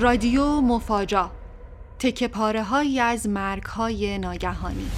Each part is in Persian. رادیو مفاجا، تکه پاره هایی از مرگ های ناگهانی.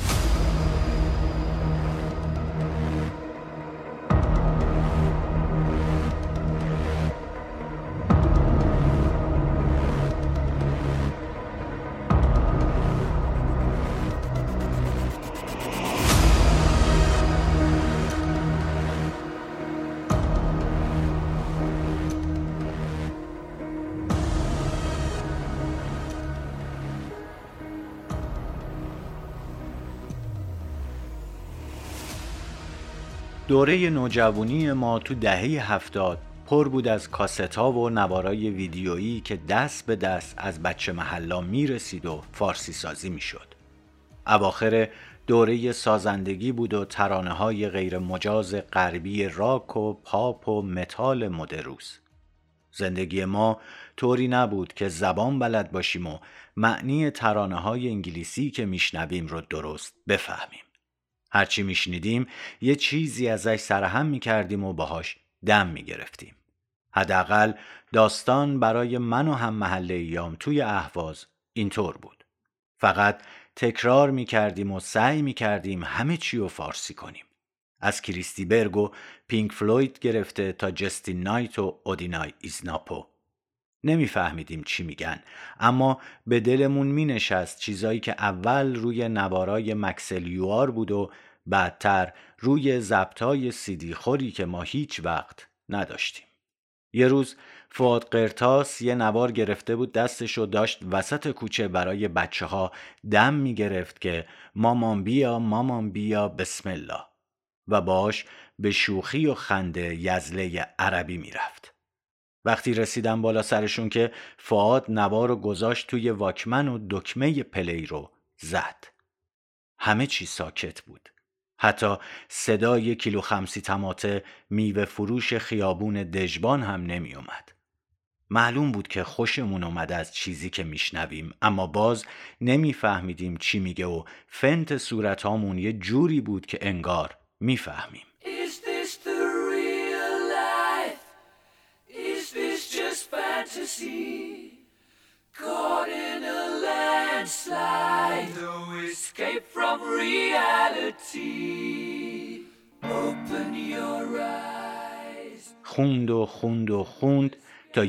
دوره نوجوانی ما تو دهه 70 پر بود از کاست‌ها و نوارای ویدیویی که دست به دست از بچه محلا میرسید و فارسی سازی میشد. اواخر دوره سازندگی بود و ترانه‌های غیر مجاز غربی راک و پاپ و متال مدروز. زندگی ما طوری نبود که زبان بلد باشیم و معنی ترانه‌های انگلیسی که میشنویم رو درست بفهمیم. هرچی میشنیدیم یه چیزی ازش سرهم میکردیم و باهاش دم میگرفتیم. حداقل داستان برای من و هم محله ایام توی اهواز اینطور بود. فقط تکرار میکردیم و سعی میکردیم همه چی رو فارسی کنیم. از کریستی برگ و پینک فلوید گرفته تا جستین نایت و اودینای ایزناپو. نمیفهمیدیم چی میگن، اما به دلمون مینشست چیزایی که اول روی نوارای مکسلیوار بود و بعدتر روی ضبطای سیدی خوری که ما هیچ وقت نداشتیم. یه روز فواد قرطاس یه نوار گرفته بود دستشو، داشت وسط کوچه برای بچه ها دم میگرفت که مامان بیا مامان بیا بسم الله، و باش به شوخی و خنده یزله عربی میرفت. وقتی رسیدم بالا سرشون که فعاد نوارو گذاشت توی واکمن و دکمه پلی رو زد. همه چی ساکت بود. حتی صدای 1.5 کیلو تماته میوه فروش خیابون دژبان هم نمی اومد. معلوم بود که خوشمون اومد از چیزی که میشنویم، اما باز نمیفهمیدیم چی میگه و فنت صورتامون یه جوری بود که انگار میفهمیم. Caught in a landslide, no escape from reality. Open your eyes. خوند تا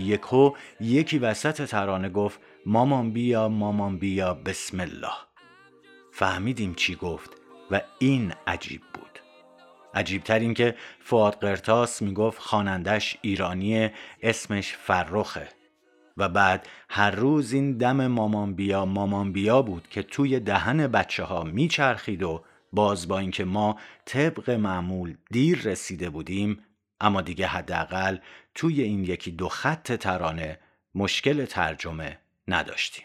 یکی وسط ترانه گفت مامان بیا مامان بیا بسم الله. فهمیدیم چی گفت و این عجیب بود. عجیبتر این که فؤاد قرطاس میگفت خوانندش ایرانیه، اسمش فرخه، و بعد هر روز این دم مامان بیا مامان بیا بود که توی دهن بچه ها میچرخید و باز با اینکه ما طبق معمول دیر رسیده بودیم، اما دیگه حداقل توی این 1-2 خط ترانه مشکل ترجمه نداشتیم.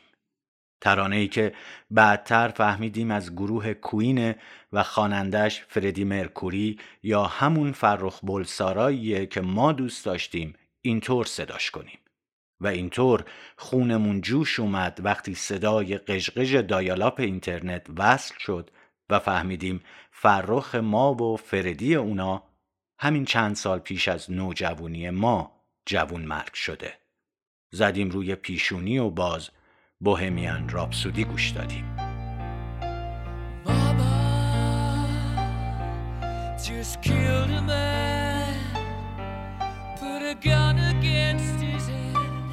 ترانه‌ای که بعدتر فهمیدیم از گروه کوین و خوانندش فردی مرکوری یا همون فرخ بولساراییه که ما دوست داشتیم اینطور صداش کنیم، و اینطور خونمون جوش اومد وقتی صدای قژقژ دایالاپ اینترنت وصل شد و فهمیدیم فرخ ما و فردی اونا همین چند سال پیش از نوجوانی ما جوون مرگ شده. زدیم روی پیشونی و باز بوهمیان راپسودی گوش دادیم. بابا just killed a man, put a gun against his head,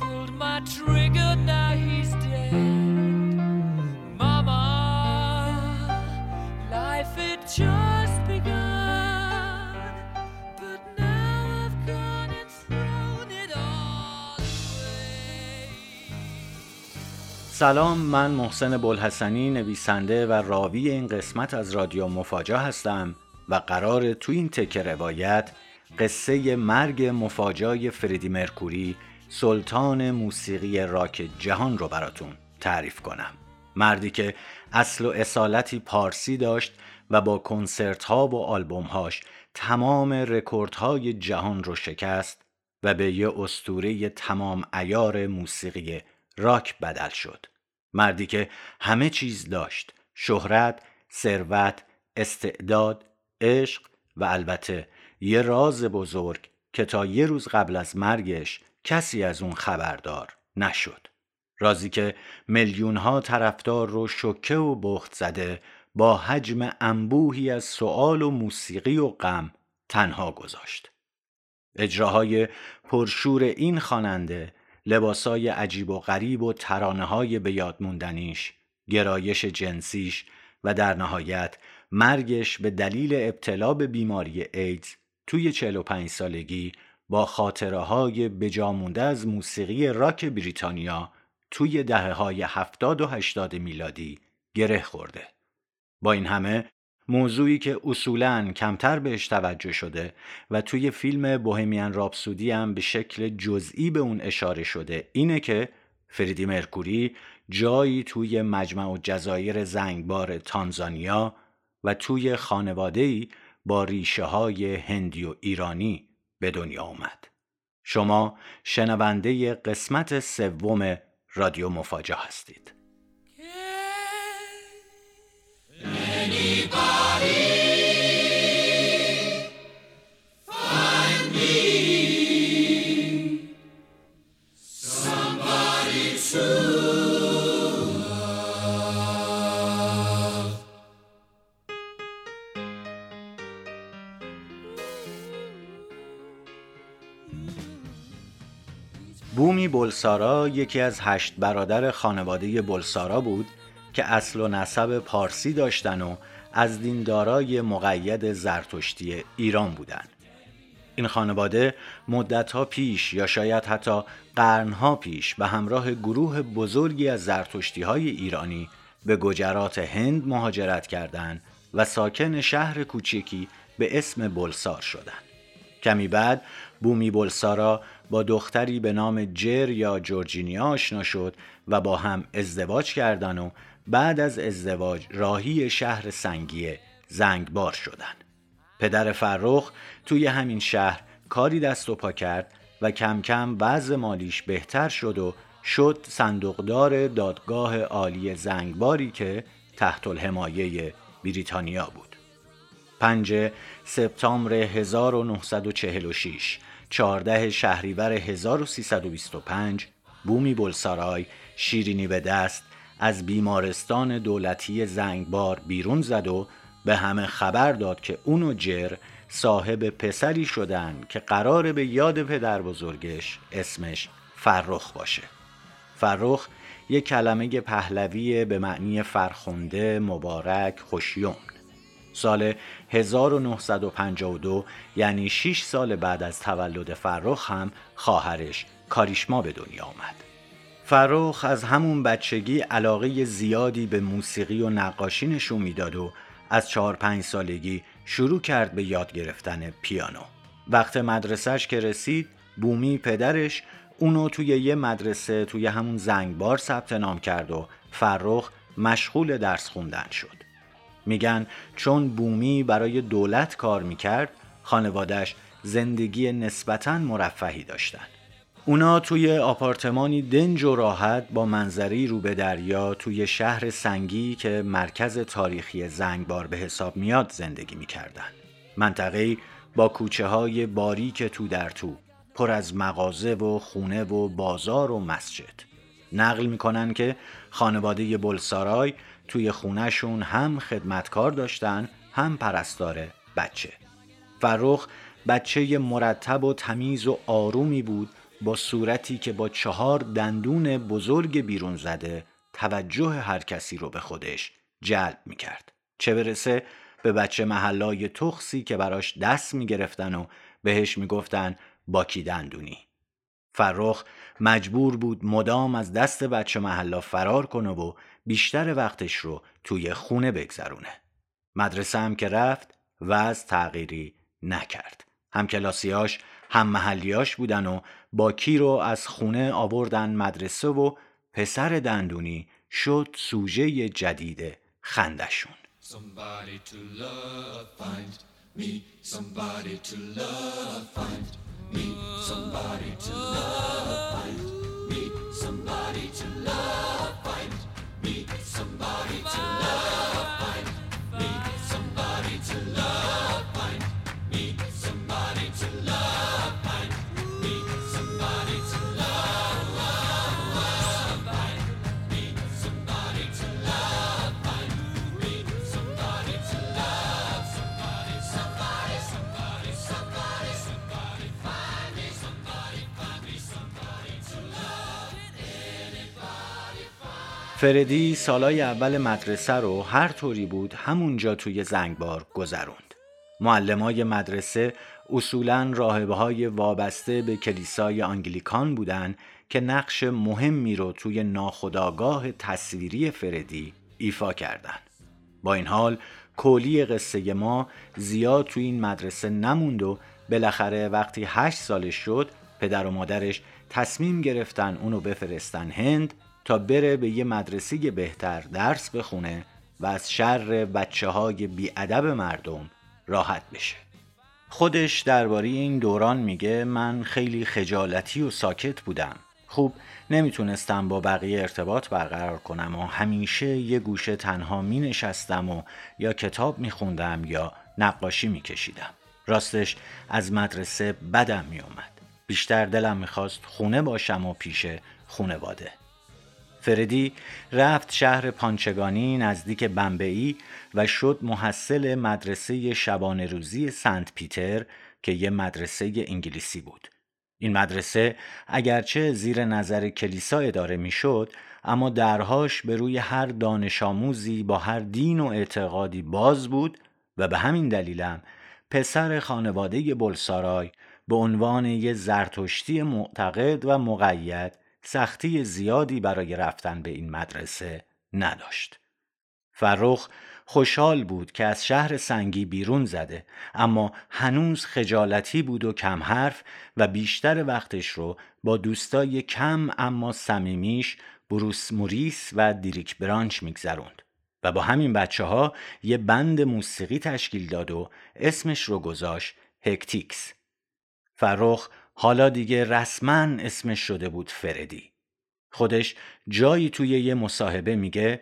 pulled my trigger, now he's dead. Mama, life had just begun, but now I've gone and thrown it all away. سلام، من محسن بولحسنی، نویسنده و راوی این قسمت از رادیو مفاجا هستم و قراره تو این تکه روایت قصه مرگ مفاجای فردی مرکوری، سلطان موسیقی راک جهان، رو براتون تعریف کنم. مردی که اصل و اصالتی پارسی داشت و با کنسرت ها و آلبوم هاش تمام رکوردهای جهان رو شکست و به یه اسطوره تمام عیار موسیقی راک بدل شد. مردی که همه چیز داشت: شهرت، ثروت، استعداد، عشق و البته یه راز بزرگ که تا یه روز قبل از مرگش کسی از اون خبردار نشد. رازی که میلیون‌ها طرفدار رو شوکه و بخت زده با حجم انبوهی از سوال و موسیقی و غم تنها گذاشت. اجراهای پرشور این خواننده، لباسای عجیب و غریب و ترانه‌های به یاد موندنیش، گرایش جنسیش و در نهایت مرگش به دلیل ابتلا به بیماری ایدز توی 45 سالگی با خاطره‌های بجامونده از موسیقی راک بریتانیا توی دهه‌های 70 و 80 میلادی گره خورده. با این همه موضوعی که اصولاً کمتر بهش توجه شده و توی فیلم بوهمیان راپسودی هم به شکل جزئی به اون اشاره شده اینه که فریدی مرکوری جایی توی مجمع الجزایر زنگبار تانزانیا و توی خانواده‌ای با ریشه‌های هندی و ایرانی به دنیا اومد. شما شنونده قسمت سوم رادیو مفاجا هستید. بومی بولسارا یکی از 8 برادر خانواده بولسارا بود که اصل و نسب پارسی داشتن و از دیندارای مقید زرتشتی ایران بودن. این خانواده مدتها پیش یا شاید حتی قرنها پیش به همراه گروه بزرگی از زرتشتی‌های ایرانی به گجرات هند مهاجرت کردند و ساکن شهر کوچکی به اسم بولسار شدند. کمی بعد بومی بولسارا با دختری به نام جر یا جورجینیا آشنا شد و با هم ازدواج کردند و بعد از ازدواج راهی شهر سنگی زنگبار شدند. پدر فرخ توی همین شهر کاری دست و پا کرد و کم کم وضع مالیش بهتر شد و شد صندوقدار دادگاه عالی زنگباری که تحت الحمایه بریتانیا بود. 5 سپتامبر 1946، 14 شهریور 1325، بومی بولسارای شیرینی به دست از بیمارستان دولتی زنگبار بیرون زد و به همه خبر داد که اون و جر صاحب پسری شدن که قراره به یاد پدر بزرگش اسمش فرخ باشه. فرخ یک کلمه پهلوی به معنی فرخنده، مبارک، خوشیوم. سال 1952 یعنی 6 سال بعد از تولد فرخ هم خواهرش کاریشما به دنیا آمد. فرخ از همون بچگی علاقه زیادی به موسیقی و نقاشی نشون میداد و از 4-5 سالگی شروع کرد به یاد گرفتن پیانو. وقت مدرسهش که رسید، بومی پدرش اونو توی یه مدرسه توی همون زنگبار ثبت نام کرد و فرخ مشغول درس خوندن شد. میگن چون بومی برای دولت کار میکرد، خانوادهش زندگی نسبتاً مرفهی داشتن. اونا توی آپارتمانی دنج و راحت با منظری رو به دریا توی شهر سنگی که مرکز تاریخی زنگبار به حساب میاد زندگی میکردن. منطقه با کوچه های باریک تو در تو، پر از مغازه و خونه و بازار و مسجد. نقل میکنن که خانواده بولسارای توی خونهشون هم خدمتکار داشتن، هم پرستار بچه. فرخ بچه مرتب و تمیز و آرومی بود، با صورتی که با 4 دندون بزرگ بیرون زده توجه هر کسی رو به خودش جلب میکرد. چه برسه به بچه محلای تخسی که براش دست میگرفتن و بهش میگفتن باکی دندونی. فرخ مجبور بود مدام از دست بچه محلا فرار کنه و بیشتر وقتش رو توی خونه بگذرونه. مدرسه هم که رفت وضع تغییری نکرد. همکلاسیاش هم محلیاش بودن و باکی رو از خونه آوردن مدرسه و پسر دندونی شد سوژه جدید خندشون. فردی سالای اول مدرسه رو هر طوری بود همونجا توی زنگبار گذروند. معلمای مدرسه اصولاً راهبهای وابسته به کلیسای آنگلیکان بودن که نقش مهمی رو توی ناخودآگاه تصویری فردی ایفا کردن. با این حال کلی قصه ما زیاد توی این مدرسه نموند و بالاخره وقتی 8 سالش شد پدر و مادرش تصمیم گرفتن اونو بفرستن هند تا بره به یه مدرسه بهتر درس بخونه و از شر بچه‌های بی‌ادب مردم راحت بشه. خودش درباره این دوران میگه من خیلی خجالتی و ساکت بودم. خوب نمیتونستم با بقیه ارتباط برقرار کنم و همیشه یه گوشه تنها می نشستم و یا کتاب می خوندم یا نقاشی می کشیدم. راستش از مدرسه بدم می اومد. بیشتر دلم می خواست خونه باشم و پیش خونواده. فردی رفت شهر پانچگانی نزدیک بمبئی و شد محصل مدرسه شبانه روزی سنت پیتر که یه مدرسه انگلیسی بود. این مدرسه اگرچه زیر نظر کلیسا اداره میشد، اما درهاش به روی هر دانش آموزی با هر دین و اعتقادی باز بود و به همین دلیلم پسر خانواده بلسارای به عنوان یه زرتشتی معتقد و مقید سختی زیادی برای رفتن به این مدرسه نداشت. فرخ خوشحال بود که از شهر سنگی بیرون زده، اما هنوز خجالتی بود و کم حرف و بیشتر وقتش رو با دوستای کم اما صمیمیش بروس موریس و دیریک برانچ میگذروند و با همین بچه‌ها یه بند موسیقی تشکیل داد و اسمش رو گذاشت هکتیکس. فرخ حالا دیگه رسماً اسمش شده بود فردی. خودش جایی توی یه مصاحبه میگه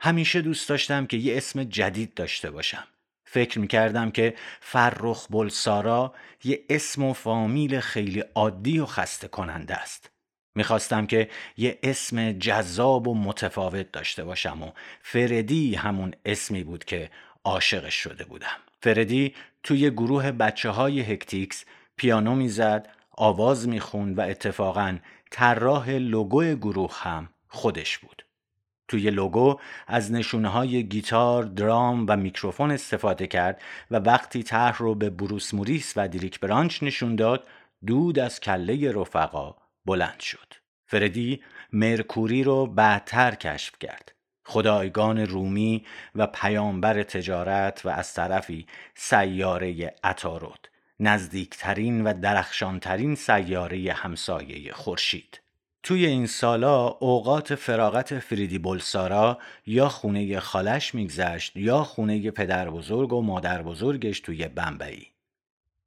همیشه دوست داشتم که یه اسم جدید داشته باشم. فکر میکردم که فرخ بلسارا یه اسم و فامیل خیلی عادی و خسته کننده است. میخواستم که یه اسم جذاب و متفاوت داشته باشم و فردی همون اسمی بود که عاشقش شده بودم. فردی توی گروه بچه‌های هکتیکس پیانو میزد، آواز میخوند و اتفاقاً طراح لوگو گروه هم خودش بود. توی لوگو از نشونه‌های گیتار، درام و میکروفون استفاده کرد و وقتی طرح رو به بروس موریس و دیریک برانچ نشون داد، دود از کله رفقا بلند شد. فردی مرکوری رو بعدتر کشف کرد. خدایگان رومی و پیامبر تجارت و از طرفی سیاره عطارد، نزدیکترین و درخشانترین سیاره همسایه خورشید. توی این سالا اوقات فراغت فریدی بولسارا یا خونه خالش میگذشت یا خونه پدر بزرگ و مادر بزرگش توی بمبئی.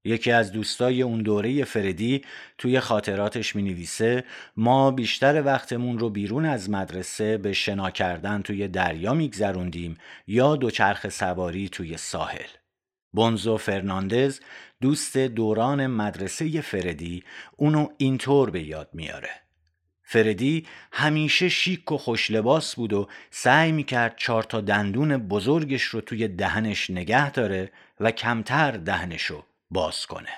یکی از دوستای اون دوره فریدی توی خاطراتش مینویسه ما بیشتر وقتمون رو بیرون از مدرسه به شنا کردن توی دریا میگذروندیم یا دوچرخه سواری توی ساحل. بونزو فرناندز دوست دوران مدرسه فردی اونو اینطور به یاد میاره. فردی همیشه شیک و خوش لباس بود و سعی میکرد 4 تا دندون بزرگش رو توی دهنش نگه داره و کمتر دهنشو باز کنه.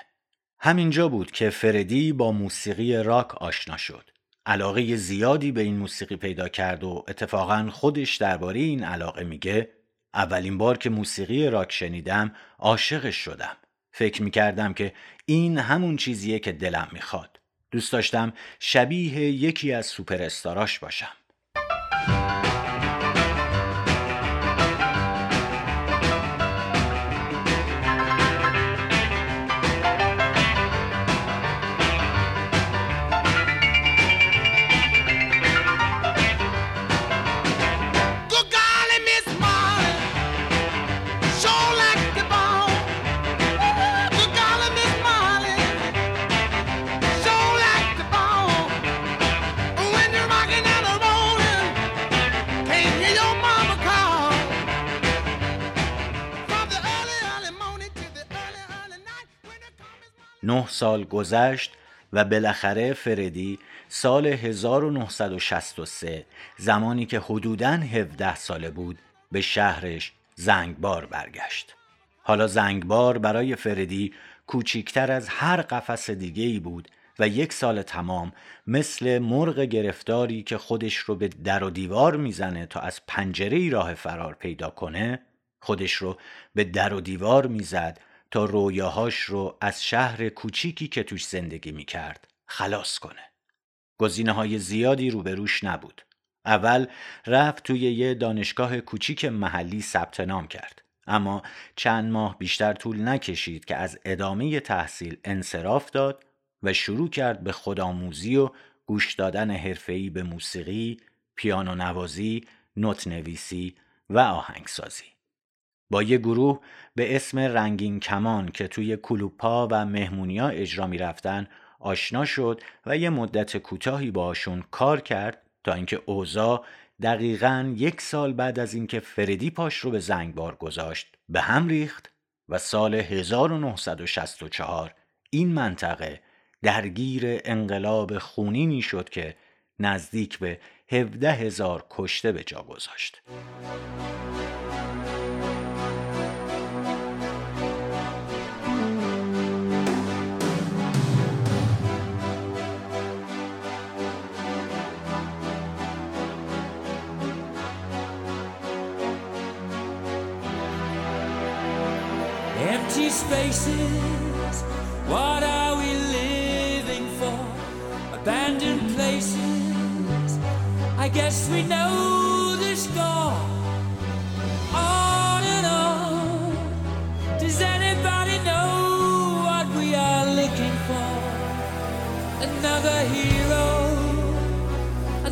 همینجا بود که فردی با موسیقی راک آشنا شد. علاقه زیادی به این موسیقی پیدا کرد و اتفاقاً خودش درباره این علاقه میگه اولین بار که موسیقی راک شنیدم عاشقش شدم. فکر میکردم که این همون چیزیه که دلم میخواد. دوست داشتم شبیه یکی از سوپر استاراش باشم. نه سال گذشت و بالاخره فردی سال 1963 زمانی که حدوداً 17 ساله بود به شهرش زنگبار برگشت. حالا زنگبار برای فردی کوچیکتر از هر قفس دیگه‌ای بود و 1 سال تمام مثل مرغ گرفتاری که خودش رو به در و دیوار میزنه تا از پنجره‌ای راه فرار پیدا کنه، خودش رو به در و دیوار میزد تا رویاهاش رو از شهر کوچیکی که توش زندگی میکرد خلاص کنه. گزینه‌های زیادی روبروش نبود. اول رفت توی یه دانشگاه کوچیک محلی ثبت نام کرد، اما چند ماه بیشتر طول نکشید که از ادامه تحصیل انصراف داد و شروع کرد به خودآموزی و گوش دادن حرفه‌ای به موسیقی، پیانو نوازی، نوت نویسی و آهنگسازی. با یه گروه به اسم رنگین کمان که توی کلوب‌ها و مهمونی‌ها اجرا می‌رفتن آشنا شد و یه مدت کوتاهی باشون کار کرد تا اینکه اوضاع دقیقاً 1 سال بعد از اینکه فردی پاش رو به زنگبار گذاشت به هم ریخت و سال 1964 این منطقه درگیر انقلاب خونینی شد که نزدیک به 17,000 کشته به جا گذاشت. Empty spaces, what are we living for? Abandoned places, I guess we know the score. On and on, does anybody know what we are looking for? Another hero,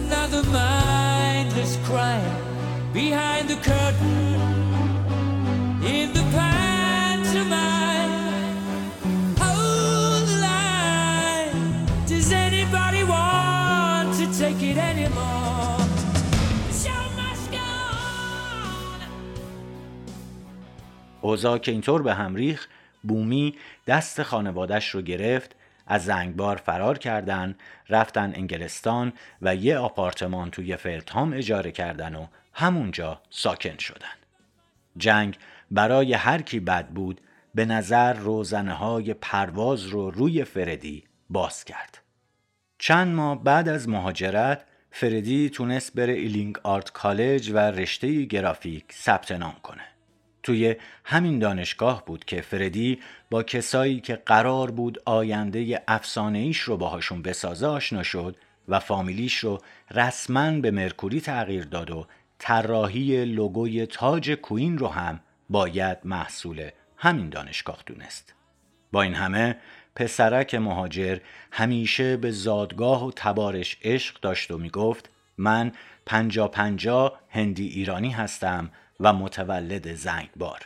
another mindless crime, behind the curtain, in the past. Hold the line. Does anybody want to take it anymore? The show must go on. اوضاع که اینطور به هم ریخت، بومی دست خانوادش رو گرفت، از زنگبار فرار کردن، رفتن انگلستان و یه آپارتمان توی فردهام اجاره کردن و همونجا ساکن شدن. جنگ برای هر کی بد بود به نظر روزنه‌های پرواز رو روی فردی باز کرد. چند ماه بعد از مهاجرت فردی تونست بره ایلینگ آرت کالج و رشته گرافیک ثبت نام کنه. توی همین دانشگاه بود که فردی با کسایی که قرار بود آینده افسانه‌ایش رو باهاشون بسازه آشنا شد و فامیلیش رو رسماً به مرکوری تغییر داد و طراحی لوگوی تاج کوین رو هم باید محصول همین دانشگاه دونست. با این همه پسرک مهاجر همیشه به زادگاه و تبارش عشق داشت و میگفت من 50-50 هندی ایرانی هستم و متولد زنگبار،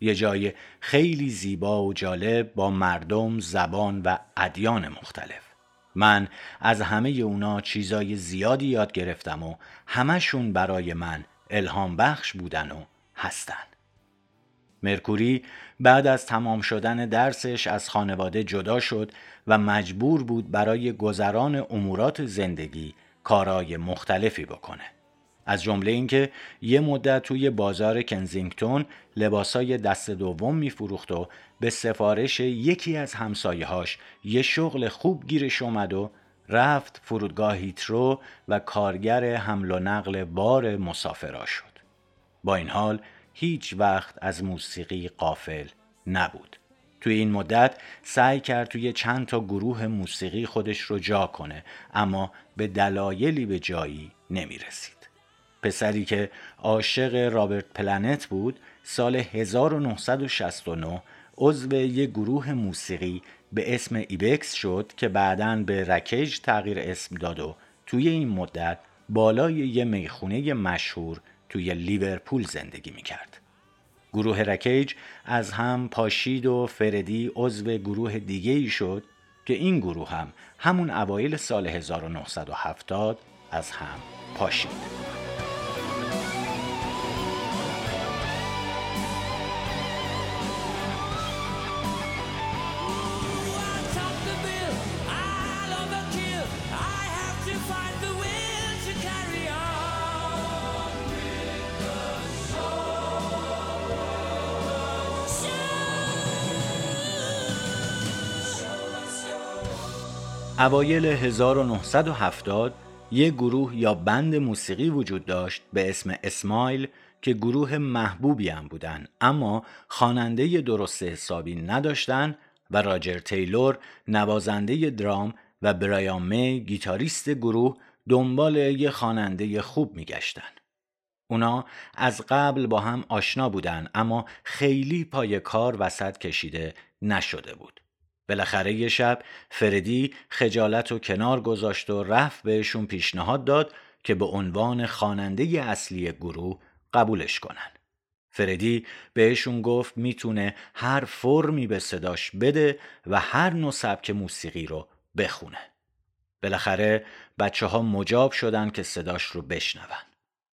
یه جای خیلی زیبا و جالب با مردم، زبان و ادیان مختلف. من از همه اونا چیزای زیادی یاد گرفتم و همشون برای من الهام بخش بودن و هستن. مرکوری بعد از تمام شدن درسش از خانواده جدا شد و مجبور بود برای گذران امورات زندگی کارهای مختلفی بکنه. از جمله اینکه یه مدت توی بازار کنزینگتون لباسای دست دوم میفروخت و به سفارش یکی از همسایه‌هاش یه شغل خوب گیرش اومد و رفت فرودگاه هیترو و کارگر حمل و نقل بار مسافرها شد. با این حال هیچ وقت از موسیقی غافل نبود. توی این مدت سعی کرد توی چند تا گروه موسیقی خودش رو جا کنه، اما به دلایلی به جایی نمی رسید. پسری که عاشق رابرت پلنت بود، سال 1969 عضو یه گروه موسیقی به اسم ایبکس شد که بعداً به رکیج تغییر اسم داد و توی این مدت بالای یه میخونه مشهور توی لیورپول زندگی میکرد. گروه رکیج از هم پاشید و فردی عضو گروه دیگه‌ای شد که این گروه هم همون اوایل سال 1970 از هم پاشید. اوایل 1970 یک گروه یا بند موسیقی وجود داشت به اسم اسمایل که گروه محبوبی هم بودن، اما خواننده درست حسابی نداشتن و راجر تیلور نوازنده درام و برایان می گیتاریست گروه دنبال یه خواننده خوب میگشتن. اونا از قبل با هم آشنا بودن اما خیلی پای کار وسط کشیده نشده بود. بالاخره یه شب فردی خجالت رو کنار گذاشت و رفت بهشون پیشنهاد داد که به عنوان خواننده اصلی گروه قبولش کنن. فردی بهشون گفت میتونه هر فرمی به صداش بده و هر نوع سبک موسیقی رو بخونه. بالاخره بچه ها مجاب شدن که صداش رو بشنون.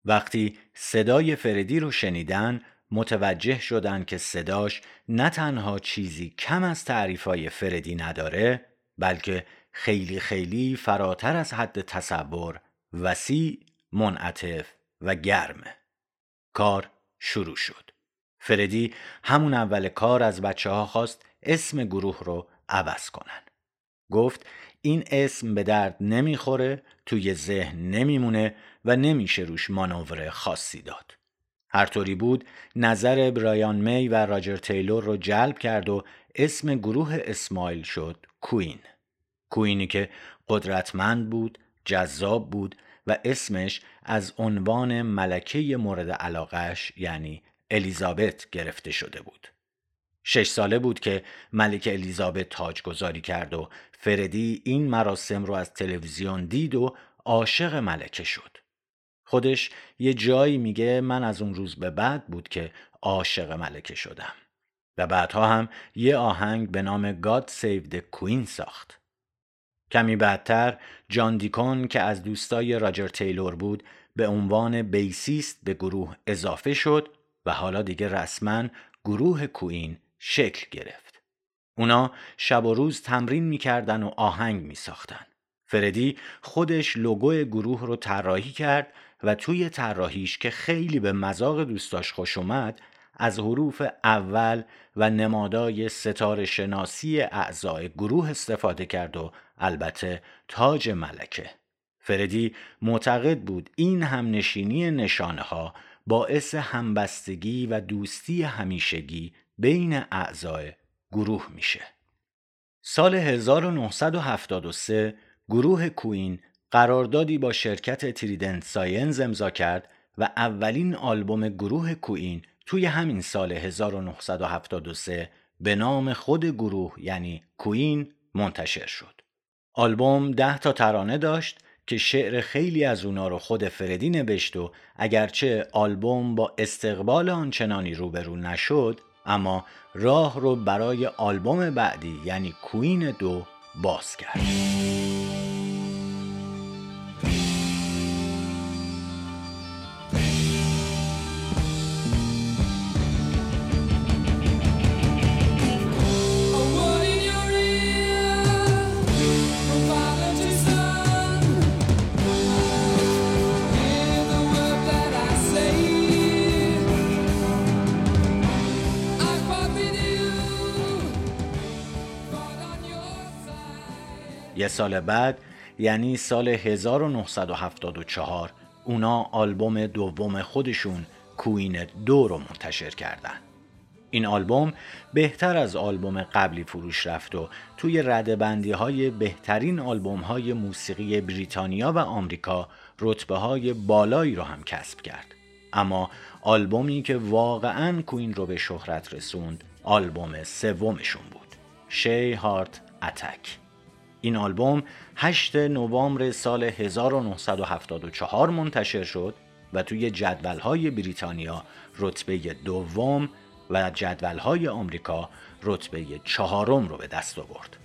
وقتی صدای فردی رو شنیدن متوجه شدن که صداش نه تنها چیزی کم از تعریفای فردی نداره بلکه خیلی خیلی فراتر از حد تصور، وسیع، منعطف و گرمه. کار شروع شد. فردی همون اول کار از بچه ها خواست اسم گروه رو عوض کنن. گفت این اسم به درد نمیخوره، توی ذهن نمیمونه و نمیشه روش مانور خاصی داد. هر طوری بود نظر برایان می و راجر تیلور رو جلب کرد و اسم گروه اسمایل شد کوین. کوینی که قدرتمند بود، جذاب بود و اسمش از عنوان ملکه مورد علاقه‌اش یعنی الیزابت گرفته شده بود. 6 ساله بود که ملکه الیزابت تاجگذاری کرد و فردی این مراسم رو از تلویزیون دید و عاشق ملکه شد. خودش یه جایی میگه من از اون روز به بعد بود که عاشق ملکه شدم. و بعدها هم یه آهنگ به نام God Save the Queen ساخت. کمی بعدتر جان دیکون که از دوستای راجر تیلور بود به عنوان بیسیست به گروه اضافه شد و حالا دیگه رسما گروه کوین شکل گرفت. اونا شب و روز تمرین میکردن و آهنگ میساختن. فردی خودش لوگو گروه رو طراحی کرد و توی طراحیش که خیلی به مذاق دوستاش خوش اومد از حروف اول و نمادای ستاره شناسی اعضای گروه استفاده کرد و البته تاج ملکه. فردی معتقد بود این همنشینی نشانه‌ها باعث همبستگی و دوستی همیشگی بین اعضای گروه میشه. سال 1973 گروه کوین قراردادی با شرکت تریدنت ساینز امضا کرد و اولین آلبوم گروه کوین توی همین سال 1973 به نام خود گروه یعنی کوین منتشر شد. آلبوم 10 تا ترانه داشت که شعر خیلی از اونا رو خود فردی نوشت و اگرچه آلبوم با استقبال آنچنانی روبرو نشد اما راه رو برای آلبوم بعدی یعنی کوین 2 باز کرد. یه سال بعد یعنی سال 1974 اونا آلبوم دوم خودشون کوین 2 رو منتشر کردن. این آلبوم بهتر از آلبوم قبلی فروش رفت و توی ردبندی‌های بهترین آلبوم‌های موسیقی بریتانیا و آمریکا رتبه‌های بالایی رو هم کسب کرد. اما آلبومی که واقعاً کوین رو به شهرت رسوند آلبوم سومشون بود، شی هارت اتک. این آلبوم 8 نوامبر سال 1974 منتشر شد و توی جدول‌های بریتانیا رتبه 2 و جدول‌های آمریکا رتبه 4 رو به دست آورد.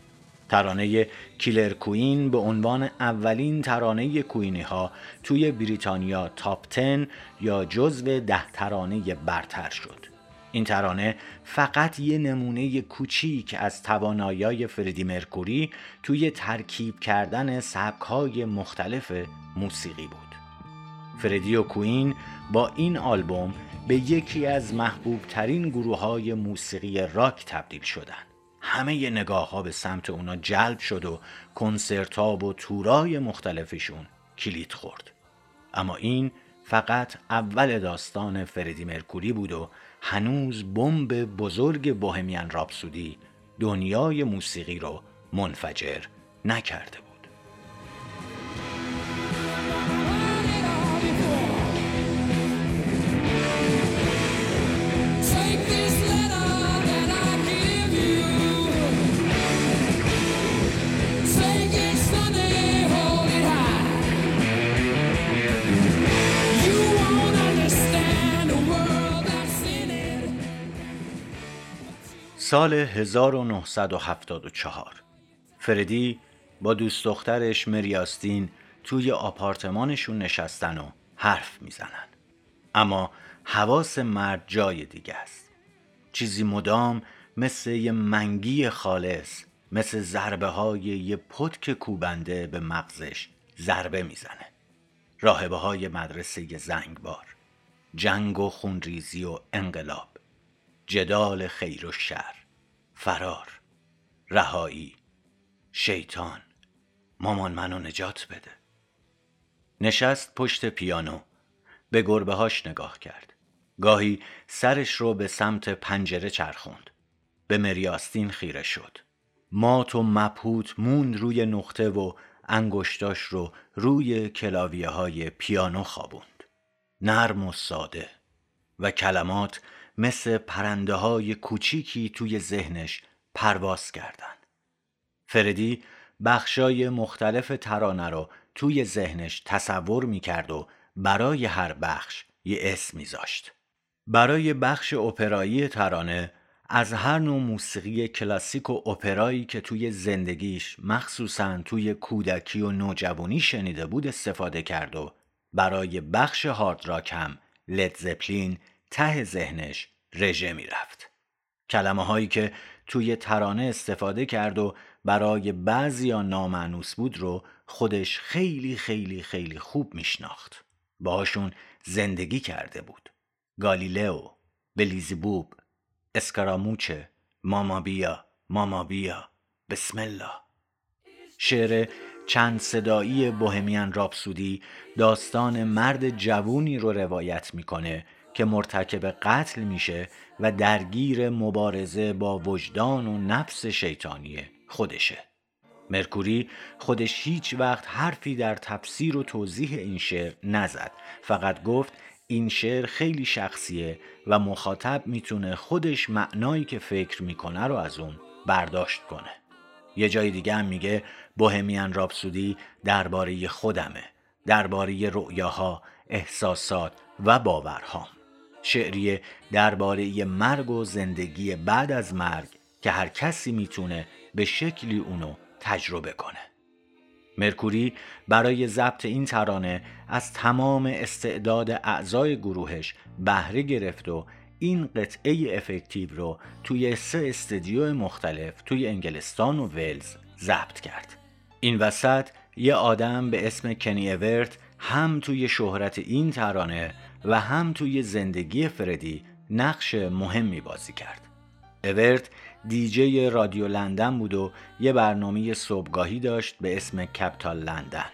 ترانه کیلر کوین به عنوان اولین ترانه کوینی‌ها توی بریتانیا تاپ 10 یا جزو 10 ترانه برتر شد. این ترانه فقط یه نمونه کوچیک از توانایی‌های فردی مرکوری توی ترکیب کردن سبک‌های مختلف موسیقی بود. فردی و کوین با این آلبوم به یکی از محبوب‌ترین گروه‌های موسیقی راک تبدیل شدند. همه ی نگاه ها به سمت اونا جلب شد و کنسرت ها و تورای مختلفشون کلید خورد. اما این فقط اول داستان فردی مرکوری بود و هنوز بمب بزرگ بوهمیان راپسودی دنیای موسیقی رو منفجر نکرده بود. سال 1974 فردی با دوست دخترش مری آستین توی آپارتمانشون نشستن و حرف میزنن. اما حواس مرد جای دیگه است. چیزی مدام مثل یه منگی خالص، مثل ضربه های یه پتک کوبنده به مغزش ضربه میزنه. راهبه های مدرسه زنگبار، جنگ و خونریزی و انقلاب، جدال خیر و شر، فرار، رهایی، شیطان، مامان منو نجات بده. نشست پشت پیانو، به گربه هاش نگاه کرد. گاهی سرش رو به سمت پنجره چرخوند. به مری آستین خیره شد. مات و مبهوت موند روی نقطه و انگشتاش رو روی کلاویه های پیانو خوابوند. نرم و ساده و کلمات مثل پرنده های کوچیکی توی ذهنش پرواز کردن. فردی بخشای مختلف ترانه رو توی ذهنش تصور می کرد و برای هر بخش یه اسم می زاشت. برای بخش اپرایی ترانه از هر نوع موسیقی کلاسیک و اپرایی که توی زندگیش مخصوصاً توی کودکی و نوجوانی شنیده بود استفاده کرد و برای بخش هارد راک هم لد زپلین ته ذهنش رژه می رفت. کلمه هایی که توی ترانه استفاده کرد و برای بعضیا نامانوس بود رو خودش خیلی خیلی خیلی خوب می شناخت. باهاشون زندگی کرده بود. گالیلئو، بلیزی بوب، اسکاراموچه، ماما بیا، بسم الله. شعر چند صدایی بوهمیان راپسودی داستان مرد جوونی رو روایت می کنه که مرتکب قتل میشه و درگیر مبارزه با وجدان و نفس شیطانی خودشه. مرکوری خودش هیچ وقت حرفی در تفسیر و توضیح این شعر نزد، فقط گفت این شعر خیلی شخصیه و مخاطب میتونه خودش معنایی که فکر میکنه رو از اون برداشت کنه. یه جای دیگه هم میگه بوهمیان راپسودی درباره خودمه، درباره رؤیاها، احساسات و باورهام. شعریه درباره مرگ و زندگی بعد از مرگ که هر کسی میتونه به شکلی اونو تجربه کنه. مرکوری برای ضبط این ترانه از تمام استعداد اعضای گروهش بهره گرفت و این قطعه افکتیو رو توی 3 استودیو مختلف توی انگلستان و ولز ضبط کرد. این وسط یه آدم به اسم کنی اورت هم توی شهرت این ترانه و هم توی زندگی فردی نقش مهمی بازی کرد. اورت دیجی رادیو لندن بود و یه برنامه صبحگاهی داشت به اسم کپیتال لندن.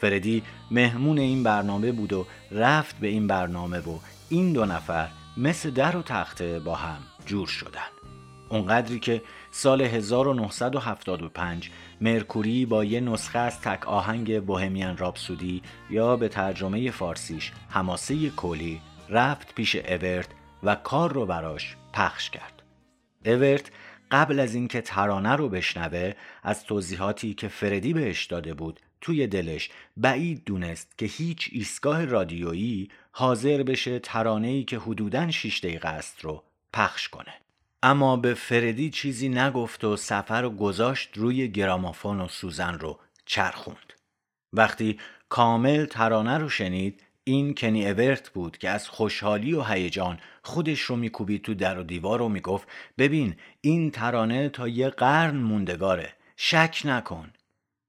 فردی مهمون این برنامه بود و رفت به این برنامه و این 2 نفر مثل در و تخته با هم جور شدن. اونقدری که سال 1975 مرکوری با یه نسخه از تک آهنگ بوهمیان راپسودی یا به ترجمه فارسیش حماسه کلی رفت پیش اورت و کار رو براش پخش کرد. اورت قبل از اینکه ترانه رو بشنوه از توضیحاتی که فردی بهش داده بود توی دلش بعید دونست که هیچ ایستگاه رادیویی حاضر بشه ترانه‌ای که حدوداً 6 دقیقه است رو پخش کنه. اما به فردی چیزی نگفت و سفر رو گذاشت روی گرامافون و سوزن رو چرخوند. وقتی کامل ترانه رو شنید، این کنی اورت بود که از خوشحالی و هیجان خودش رو میکوبید تو در و دیوار و میگفت ببین این ترانه تا یه قرن موندگاره، شک نکن.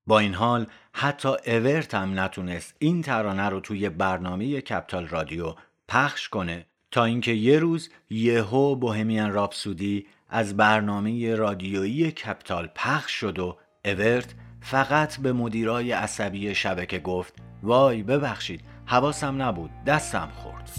با این حال حتی اورت هم نتونست این ترانه رو توی برنامه کپیتال رادیو پخش کنه تا اینکه یه روز یهو بوهمیان راپسودی از برنامه رادیویی کپیتال پخش شد و اورت فقط به مدیرای عصبی شبکه گفت وای ببخشید حواسم نبود دستم خورد.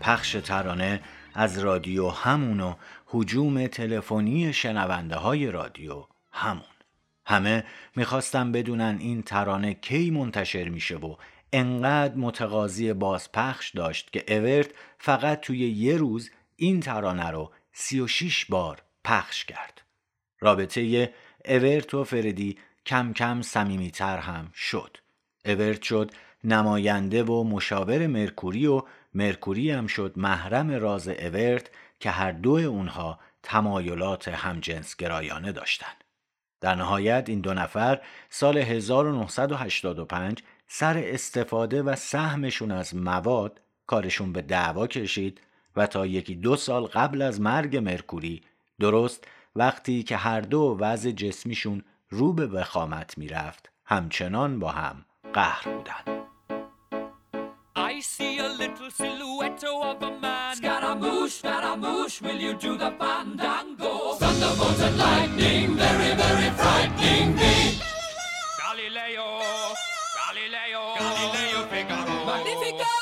پخش ترانه از رادیو همون و هجوم تلفنی شنونده های رادیو همون. همه میخواستن بدونن این ترانه کی منتشر میشه و انقدر متقاضی بازپخش داشت که اورت فقط توی یه روز این ترانه رو 36 بار پخش کرد. رابطه اورت و فردی کم کم صمیمیتر هم شد. اورت شد نماینده و مشاور مرکوری و مرکوری هم شد محرم راز اورت که هر دوی اونها تمایلات همجنسگرایانه داشتند. در نهایت این دو نفر سال 1985 سر استفاده و سهمشون از مواد کارشون به دعوا کشید و تا یکی دو سال قبل از مرگ مرکوری، درست وقتی که هر دو وضع جسمیشون رو به وخامت میرفت، همچنان با هم قهر بودن. I see a little silhouette of a man. Scaramouche, Scaramouche, will you do the fandango? Thunderbolts and lightning, very, very frightening me. Galileo, Galileo, Galileo Figaro. Magnifico!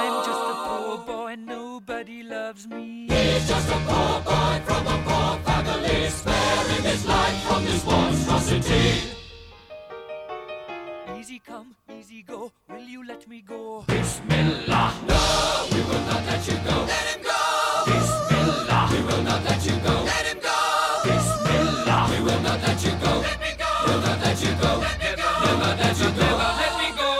I'm just a poor boy, nobody loves me. He's just a poor boy from a poor family, sparing his life from this monstrosity. Easy come, easy go, will you let me go? Bismillah, no, we will not let you go. Let him go! Bismillah, we will not let you go. Let him go! Bismillah, we will not let you go. Let me go! We'll not let you go. Let me go! We'll not let you go. Never let me go!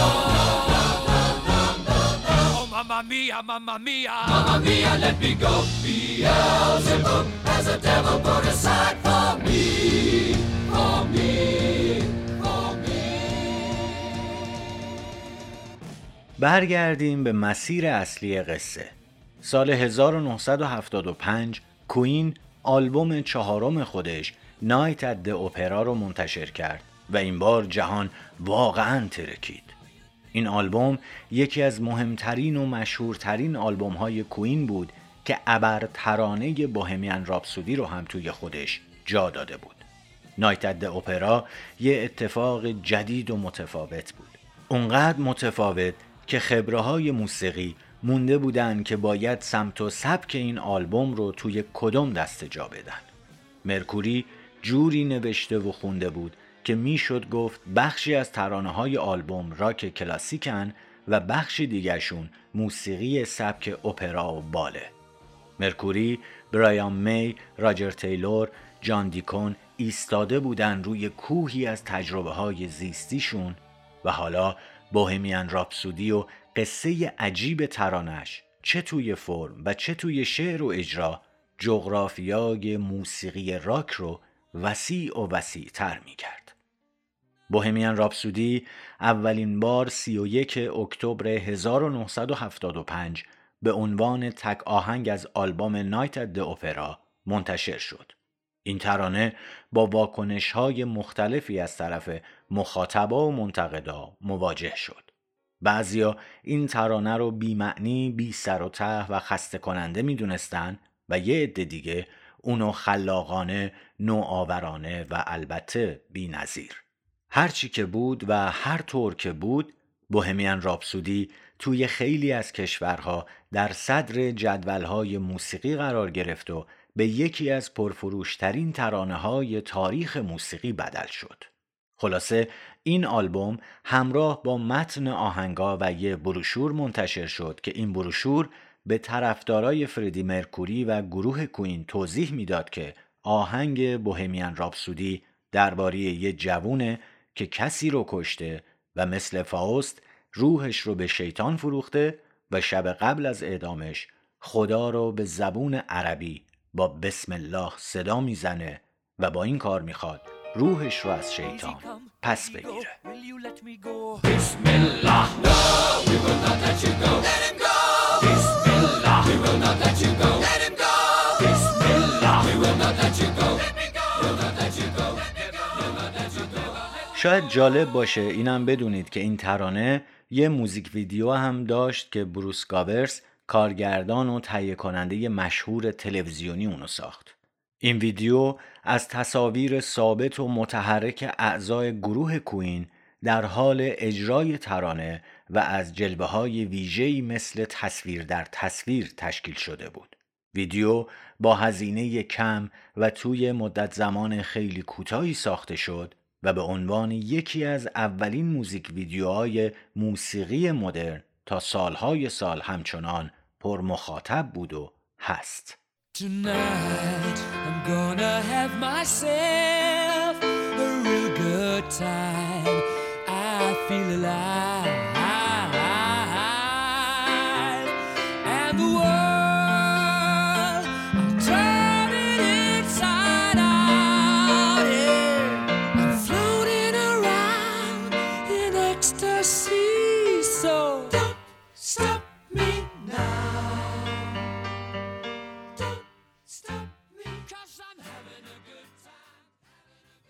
No, no, no, no, no, no, no. Oh, mamma mia, mamma mia. Mamma mia, let me go. Beelzebub has a devil put aside for me, for me. برگردیم به مسیر اصلی قصه. سال 1975 کوین آلبوم چهارم خودش نایت ات د اپرا رو منتشر کرد و این بار جهان واقعاً ترکید. این آلبوم یکی از مهمترین و مشهورترین آلبوم های کوین بود که ابرترانه بوهمیان راپسودی رو هم توی خودش جا داده بود. نایت ات د اپرا یه اتفاق جدید و متفاوت بود. اونقدر متفاوت که خبره‌های موسیقی مونده بودن که باید سمت و سبک این آلبوم رو توی کدوم دسته جا بدن. مرکوری جوری نوشته و خونده بود که میشد گفت بخشی از ترانه‌های آلبوم راک کلاسیکن و بخشی دیگرشون موسیقی سبک اپرا و باله. مرکوری، برایان می، راجر تیلور، جان دیکون ایستاده بودن روی کوهی از تجربه‌های زیستیشون و حالا بوهمیان راپسودی و قصه عجیب ترانش چه توی فرم و چه توی شعر و اجرا جغرافیای موسیقی راک رو وسیع و وسیع تر می کرد. بوهمیان راپسودی اولین بار 31 اکتبر 1975 به عنوان تک آهنگ از آلبوم نایت ات د اپرا منتشر شد. این ترانه با واکنش‌های مختلفی از طرف مخاطبا و منتقدا مواجه شد. بعضیا این ترانه رو بی‌معنی، بی‌سر و ته و خسته کننده می‌دونستن و یه عده دیگه اونو خلاقانه، نوآورانه و البته بی‌نظیر. هر چی که بود و هر طور که بود، بوهمیان راپسودی توی خیلی از کشورها در صدر جدول‌های موسیقی قرار گرفت و به یکی از پرفروشترین ترانه‌های تاریخ موسیقی بدل شد. خلاصه این آلبوم همراه با متن آهنگا و یه بروشور منتشر شد که این بروشور به طرفدارای فردی مرکوری و گروه کوین توضیح میداد که آهنگ بوهمیان راپسودی درباره یه جوونه که کسی رو کشته و مثل فاوست روحش رو به شیطان فروخته و شب قبل از اعدامش خدا رو به زبون عربی با بسم الله صدا میزنه و با این کار میخواد روحش رو از شیطان پس بگیره. بسم الله no we will not let you go let him go بسم الله we will not let you go let him go بسم الله we will not let you go let me go we will not let you go let me go. شاید جالب باشه اینم بدونید که این ترانه یه موزیک ویدیو هم داشت که بروس گاورس کارگردان و تهیه کننده مشهور تلویزیونی اونو ساخت. این ویدیو از تصاویر ثابت و متحرک اعضای گروه کوین در حال اجرای ترانه و از جلوه‌های ویژه‌ای مثل تصویر در تصویر تشکیل شده بود. ویدیو با هزینه کم و توی مدت زمان خیلی کوتاهی ساخته شد و به عنوان یکی از اولین موزیک ویدیوهای موسیقی مدرن تا سالهای سال همچنان پر مخاطب بود و هست. Tonight I'm gonna have myself a real good time. I feel alive and the world I'm turning inside out. Yeah. I'm floating around in ecstasy, so don't stop me now.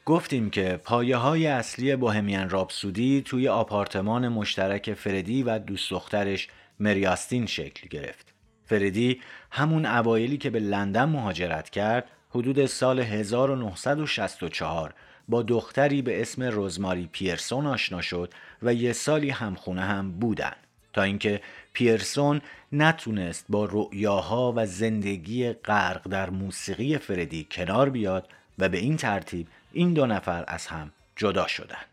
گفتیم که پایه‌های اصلی بوهمیان راپسودی توی آپارتمان مشترک فردی و دوست دخترش مری آستین شکل گرفت. فردی همون اوایلی که به لندن مهاجرت کرد، حدود سال 1964 با دختری به اسم رزماری پیرسون آشنا شد و یه سالی همخونه هم بودن تا اینکه پیرسون نتونست با رؤیاها و زندگی غرق در موسیقی فردی کنار بیاد و به این ترتیب این دو نفر از هم جدا شدن.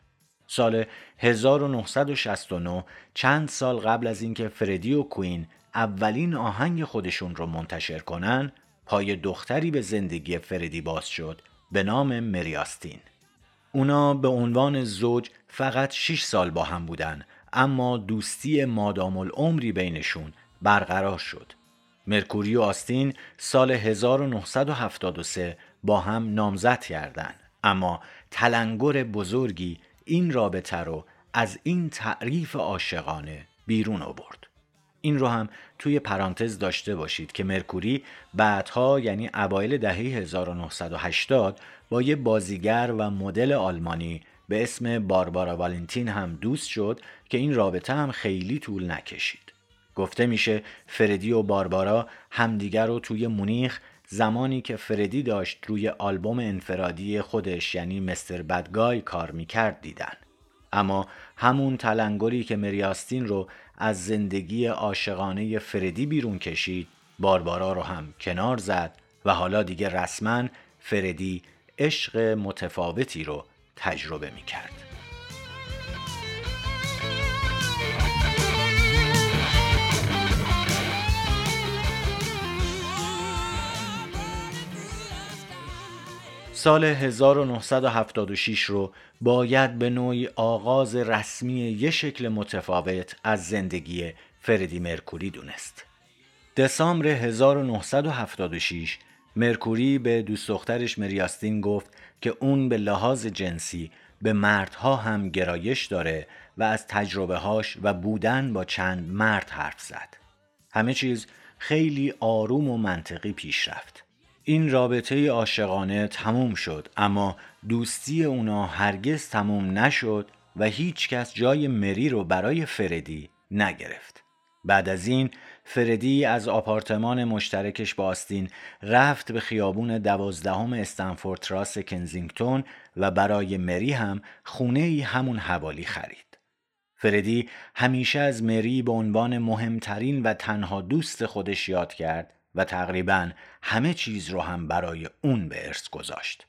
سال 1969 چند سال قبل از اینکه فردی و کوین اولین آهنگ خودشون رو منتشر کنن، پای دختری به زندگی فردی باز شد به نام مری آستین. اونا به عنوان زوج فقط 6 سال با هم بودن، اما دوستی مادام العمری بینشون برقرار شد. مرکوری و آستین سال 1973 با هم نامزد کردند، اما تلنگر بزرگی این رابطه رو از این تعریف عاشقانه بیرون آورد. این رو هم توی پرانتز داشته باشید که مرکوری بعدها، یعنی اوایل دهه 1980، با یه بازیگر و مدل آلمانی به اسم باربارا والنتین هم دوست شد که این رابطه هم خیلی طول نکشید. گفته میشه فردی و باربارا همدیگر رو توی مونیخ، زمانی که فردی داشت روی آلبوم انفرادی خودش یعنی مستر بدگای کار میکرد دیدن. اما همون تلنگری که مری آستین رو از زندگی عاشقانه فردی بیرون کشید، باربارا رو هم کنار زد و حالا دیگه رسما فردی عشق متفاوتی رو تجربه میکرد. سال 1976 رو باید به نوعی آغاز رسمی یه شکل متفاوت از زندگی فردی مرکوری دونست. دسامبر 1976 مرکوری به دوست دخترش مری آستین گفت که اون به لحاظ جنسی به مردها هم گرایش داره و از تجربه‌هاش و بودن با چند مرد حرف زد. همه چیز خیلی آروم و منطقی پیش رفت. این رابطه عاشقانه تموم شد، اما دوستی اونا هرگز تموم نشد و هیچ کس جای مری رو برای فردی نگرفت. بعد از این فردی از آپارتمان مشترکش با آستین رفت به خیابون 12 استنفورد تراس کنزینگتون و برای مری هم خونه‌ای همون حوالی خرید. فردی همیشه از مری به عنوان مهمترین و تنها دوست خودش یاد کرد و تقریباً همه چیز رو هم برای اون به ارث گذاشت.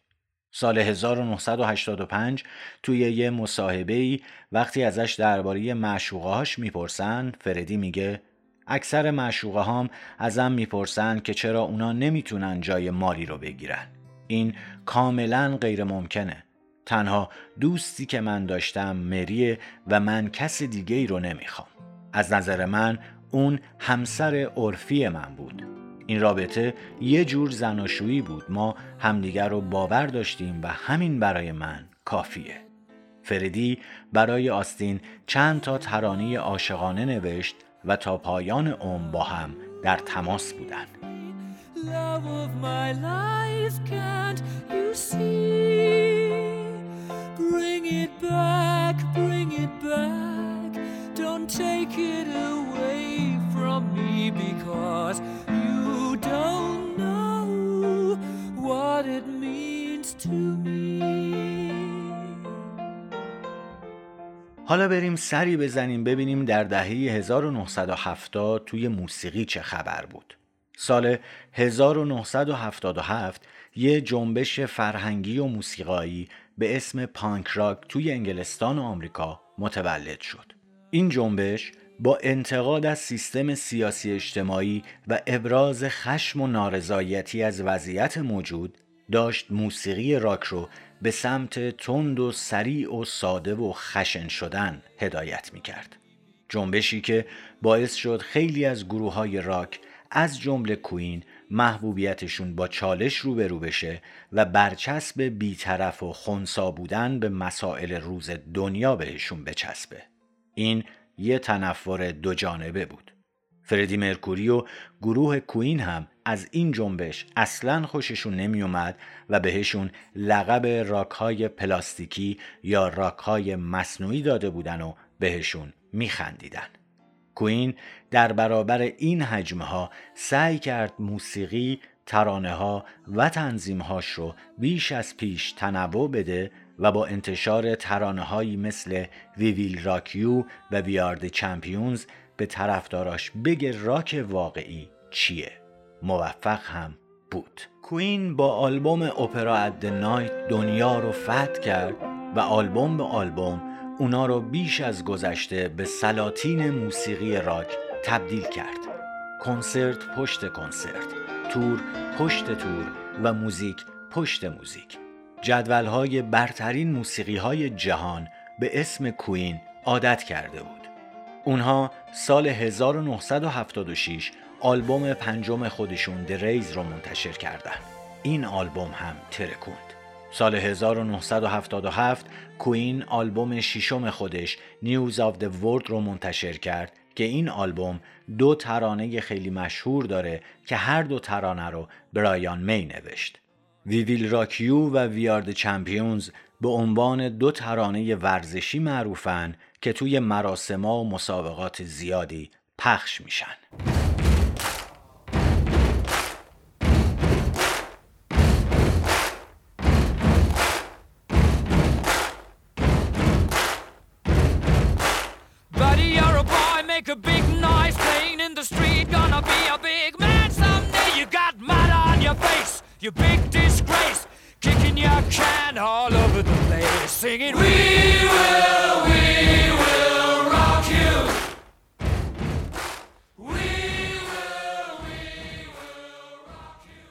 سال 1985 توی یه مصاحبه‌ای وقتی ازش درباره معشوقه‌هاش میپرسن، فردی میگه اکثر معشوقه‌هام ازم میپرسن که چرا اونا نمیتونن جای ماری رو بگیرن. این کاملاً غیر ممکنه. تنها دوستی که من داشتم مریه و من کس دیگه‌ای رو نمیخوام. از نظر من اون همسر عرفی من بود. این رابطه یه جور زناشویی بود. ما همدیگر رو باور داشتیم و همین برای من کافیه. فردی برای آستین چند تا ترانه عاشقانه نوشت و تا پایان عمر با هم در تماس بودن. Love of my life, can't you see? Bring it back, don't take it away from me because you don't know what it means to me. حالا بریم سری بزنیم ببینیم در دهه 1970 توی موسیقی چه خبر بود. سال 1977 یه جنبش فرهنگی و موسیقایی به اسم پانک راک توی انگلستان و آمریکا متولد شد. این جنبش با انتقاد از سیستم سیاسی اجتماعی و ابراز خشم و نارضایتی از وضعیت موجود داشت موسیقی راک رو به سمت تند و سریع و ساده و خشن شدن هدایت می‌کرد. جنبشی که باعث شد خیلی از گروه‌های راک از جمله کوین محبوبیتشون با چالش روبرو بشه و برچسب بی‌طرف و خنثی بودن به مسائل روز دنیا بهشون بچسبه. این یه تنفر دو جانبه بود. فردی مرکوری و گروه کوین هم از این جنبش اصلاً خوششون نمی اومد و بهشون لقب راک‌های پلاستیکی یا راک‌های مصنوعی داده بودن و بهشون می‌خندیدن. کوین در برابر این حجم‌ها سعی کرد موسیقی، ترانه‌ها و تنظیم‌هاش رو بیش از پیش تنوع بده و با انتشار ترانه‌هایی مثل وی ویل راک یو و وی آر دی چمپیونز به طرفداراش بگه راک واقعی چیه. موفق هم بود. کوین با آلبوم اپرا ات د نایت دنیا رو فتح کرد و آلبوم به آلبوم اونا رو بیش از گذشته به سلاطین موسیقی راک تبدیل کرد. کنسرت پشت کنسرت، تور پشت تور و موزیک پشت موزیک. جدول‌های برترین موسیقی‌های جهان به اسم کوین عادت کرده بود. اونها سال 1976 آلبوم پنجم خودشون دریز رو منتشر کردن. این آلبوم هم ترکوند. سال 1977 کوین آلبوم ششم خودش نیوز آف د ورلد رو منتشر کرد که این آلبوم دو ترانه خیلی مشهور داره که هر دو ترانه رو برایان می نوشت. وی ویل راک یو و وی آر د چمپیونز به عنوان دو ترانه ورزشی معروفن که توی مراسم‌ها و مسابقات زیادی پخش میشن. You big disgrace, kicking your can all over the place, singing we will rock you. We will rock you.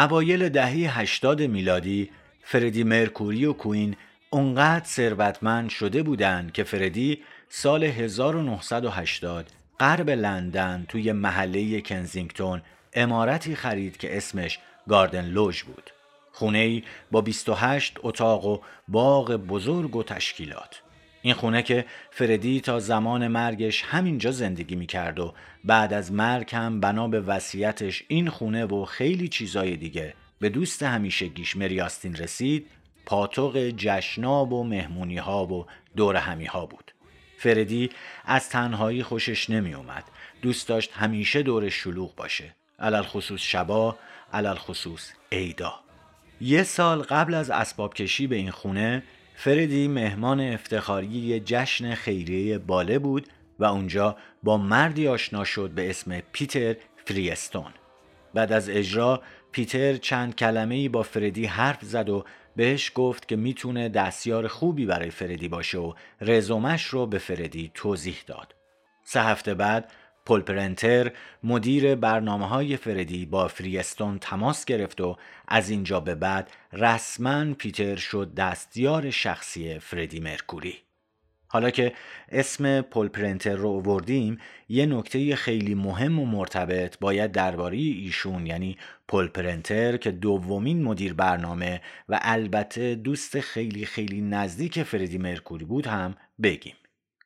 اوایل دهه 80 میلادی فردی مرکوری و کوین اونقدر ثروتمند شده بودن که فردی سال 1980 غرب لندن توی محله کنزینگتون عمارتی خرید که اسمش گاردن لوژ بود. خونه‌ای با 28 اتاق و باغ بزرگ و تشکیلات. این خونه که فردی تا زمان مرگش همینجا زندگی می‌کرد و بعد از مرگ هم بنا به وصیتش این خونه و خیلی چیزای دیگه به دوست همیشگیش مری آستین رسید، پاتوق جشن‌ها و مهمونی‌ها و دور همی‌ها بود. فردی از تنهایی خوشش نمی‌اومد. دوست داشت همیشه دور شلوغ باشه. علل خصوص شبا، علل خصوص عیدا. یه سال قبل از اسباب کشی به این خونه فردی مهمان افتخاری جشن خیریه باله بود و اونجا با مردی آشنا شد به اسم پیتر فریستون. بعد از اجرا پیتر چند کلمه‌ای با فردی حرف زد و بهش گفت که میتونه دستیار خوبی برای فردی باشه و رزومش رو به فردی توضیح داد. 3 هفته بعد پول پرنتر مدیر برنامه‌های فردی با فریستون تماس گرفت و از اینجا به بعد رسماً پیتر شد دستیار شخصی فردی مرکوری. حالا که اسم پول پرنتر رو آوردیم، یه نکته خیلی مهم و مرتبط باید درباره ایشون یعنی پول پرنتر که دومین مدیر برنامه و البته دوست خیلی خیلی نزدیک فردی مرکوری بود هم بگیم.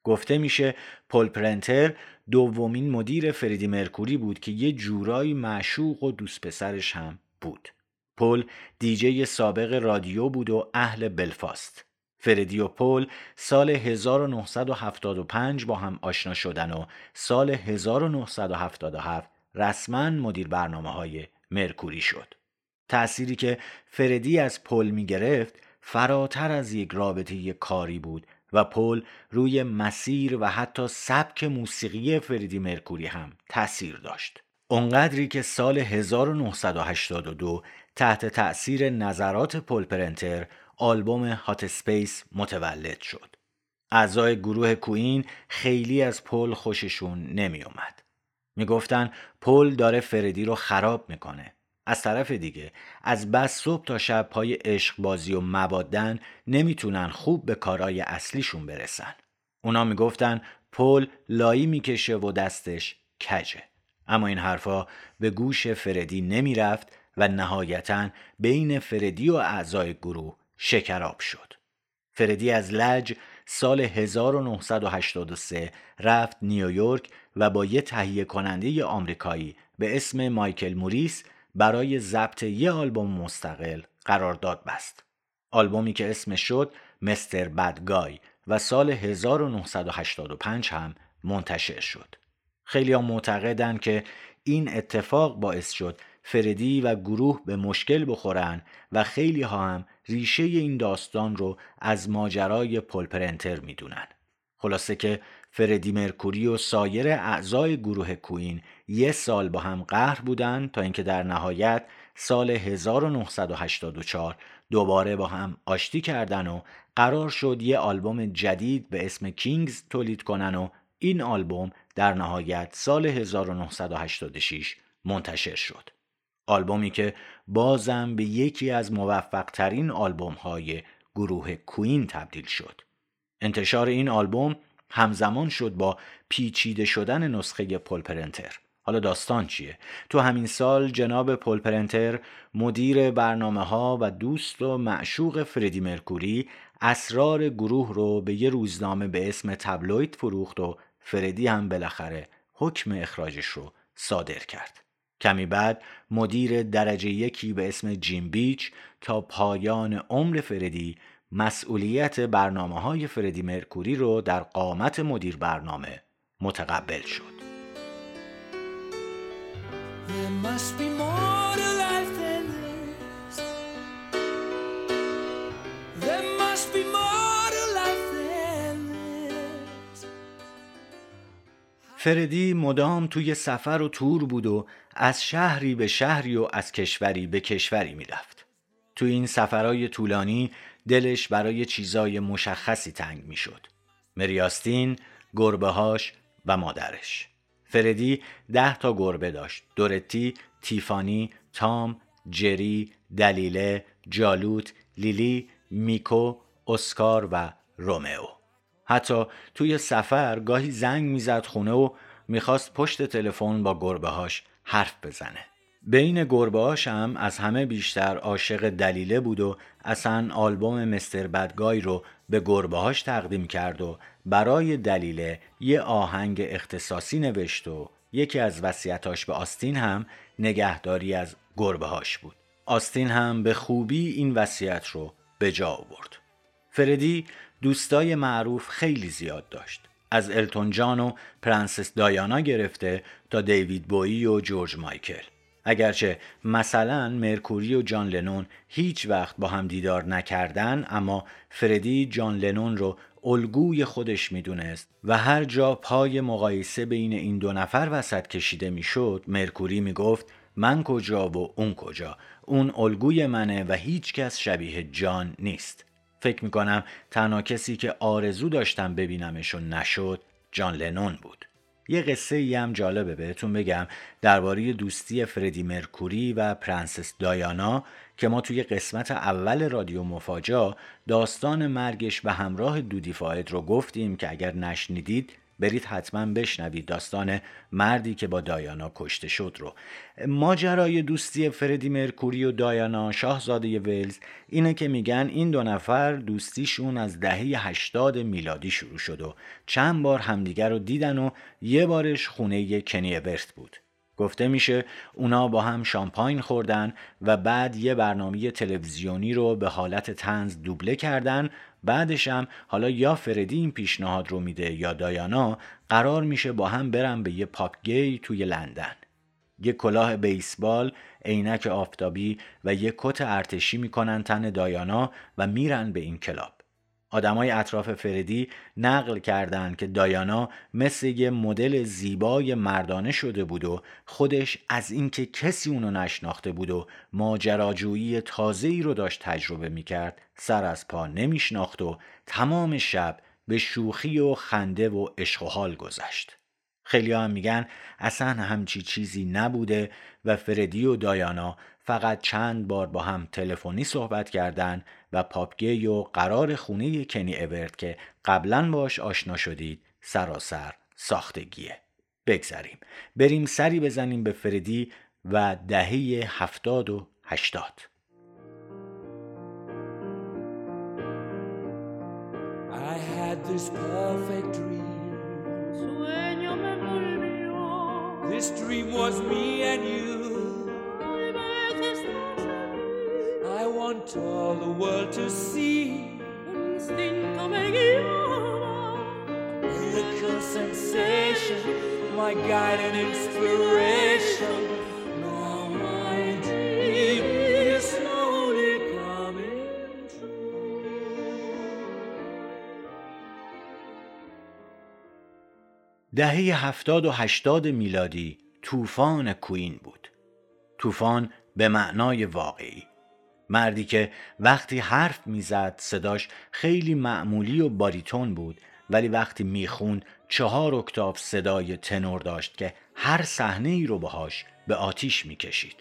گفته میشه پول پرنتر دومین مدیر فردی مرکوری بود که یه جورایی معشوق و دوست پسرش هم بود. پول دیجی سابق رادیو بود و اهل بلفاست. فردی و پول سال 1975 با هم آشنا شدن و سال 1977 رسما مدیر برنامه‌های مرکوری شد. تأثیری که فردی از پول می‌گرفت فراتر از یک رابطه کاری بود و پول روی مسیر و حتی سبک موسیقی فردی مرکوری هم تأثیر داشت. اونقدری که سال 1982 تحت تأثیر نظرات پول پرنتر آلبوم هات اسپیس متولد شد. اعضای گروه کوین خیلی از پول خوششون نمی اومد. می گفتن پول داره فردی رو خراب میکنه. از طرف دیگه از بس صبح تا شب پای عشق بازی و مبادن نمیتونن خوب به کارهای اصلیشون برسن. اونا می گفتن پول لایی میکشه و دستش کجه. اما این حرفا به گوش فردی نمی رفت و نهایتاً بین فردی و اعضای گروه شکراب شد. فردی از لج سال 1983 رفت نیویورک و با یه تهیه کننده آمریکایی به اسم مایکل موریس برای ضبط یه آلبوم مستقل قرارداد بست. آلبومی که اسمش شد مستر بدگای و سال 1985 هم منتشر شد. خیلی ها معتقدن که این اتفاق باعث شد فردی و گروه به مشکل بخورن و خیلی ها هم ریشه این داستان رو از ماجرای پول پرنتر می دونن. خلاصه که فردی مرکوری و سایر اعضای گروه کوین 1 سال با هم قهر بودن تا اینکه در نهایت سال 1984 دوباره با هم آشتی کردن و قرار شد یه آلبوم جدید به اسم کینگز تولید کنن و این آلبوم در نهایت سال 1986 منتشر شد. آلبومی که بازم به یکی از موفق‌ترین آلبوم‌های گروه کوین تبدیل شد. انتشار این آلبوم همزمان شد با پیچیده شدن نسخه پول پرنتر. حالا داستان چیه؟ تو همین سال جناب پول پرنتر مدیر برنامه‌ها و دوست و معشوق فردی مرکوری اسرار گروه رو به یه روزنامه به اسم تابلوید فروخت و فردی هم بالاخره حکم اخراجش رو صادر کرد. کمی بعد مدیر درجه 1 به اسم جیم بیچ تا پایان عمر فردی مسئولیت برنامه‌های فردی مرکوری رو در قامت مدیر برنامه متقبل شد. فردی مدام توی سفر و تور بود و از شهری به شهری و از کشوری به کشوری می رفت. تو این سفرهای طولانی دلش برای چیزای مشخصی تنگ می شد. مری آستین، گربه‌هاش و مادرش. فردی 10 تا گربه داشت. دورتی، تیفانی، تام، جری، دلیله، جالوت، لیلی، میکو، اسکار و رومئو. حتی توی سفر گاهی زنگ میزد خونه و میخواست پشت تلفن با گربه‌هاش حرف بزنه. بین گربه‌هاش هم از همه بیشتر عاشق دلیله بود و اصلا آلبوم مستر بدگای رو به گربه‌هاش تقدیم کرد و برای دلیله یه آهنگ اختصاصی نوشت و یکی از وصیتاش به آستین هم نگهداری از گربه‌هاش بود. آستین هم به خوبی این وصیت رو به جا آورد. فردی دوستای معروف خیلی زیاد داشت. از التون جان و پرنسس دایانا گرفته تا دیوید بویی و جورج مایکل. اگرچه مثلا مرکوری و جان لنون هیچ وقت با هم دیدار نکردن، اما فردی جان لنون رو الگوی خودش میدونست و هر جا پای مقایسه بین این 2 نفر وسط کشیده میشد، مرکوری میگفت من کجا و اون کجا، اون الگوی منه و هیچ کس شبیه جان نیست. فکر میکنم تنها کسی که آرزو داشتم ببینمشو نشد جان لنون بود. یه قصه ای هم جالبه بهتون بگم درباره دوستی فردی مرکوری و پرنسس دایانا که ما توی قسمت اول رادیو مفاجا داستان مرگش به همراه دودی فاید رو گفتیم که اگر نشنیدید برید حتما بشنوید، داستان مردی که با دایانا کشته شد رو. ماجرای دوستی فردی مرکوری و دایانا شاهزاده ولز اینه که میگن این دو نفر دوستیشون از دهه 80 میلادی شروع شد و چند بار همدیگر رو دیدن و یه بارش خونه کنی اورت بود. گفته میشه اونا با هم شامپاین خوردن و بعد یه برنامه تلویزیونی رو به حالت طنز دوبله کردن. بعدش هم حالا یا فردی این پیشنهاد رو میده یا دایانا قرار میشه با هم برن به یه پاپ گی توی لندن. یه کلاه بیسبال، عینک آفتابی و یه کت ارتشی میکنن تن دایانا و میرن به این کلاب. آدمای اطراف فردی نقل کردن که دایانا مثل یه مدل زیبای مردانه شده بود و خودش از اینکه کسی اونو نشناخته بود و ماجراجویی تازه‌ای رو داشت تجربه می‌کرد سر از پا نمی‌شناخت و تمام شب به شوخی و خنده و عشق و حال گذشت. خیلی‌ها هم میگن اصلاً همچی چیزی نبوده و فردی و دایانا فقط چند بار با هم تلفنی صحبت کردن و پاپگی و قرار خونه کنی اورت که قبلاً باش آشنا شدید سراسر ساختگیه. بگذاریم بریم سری بزنیم به فردی و دهه 70 و 80. I had this perfect dream. Sueño me volvió. This dream was me and you. I want all the world to see. Un instinto me guió. Miracle sensation, my guide and inspiration. Now my dream is slowly coming true. دهه 70 و 80 میلادی طوفان کوین بود. طوفان به معنای واقعی. مردی که وقتی حرف میزد صداش خیلی معمولی و باریتون بود ولی وقتی میخوند 4 اکتاو صدای تنور داشت که هر صحنه ای رو باهاش به آتیش میکشید.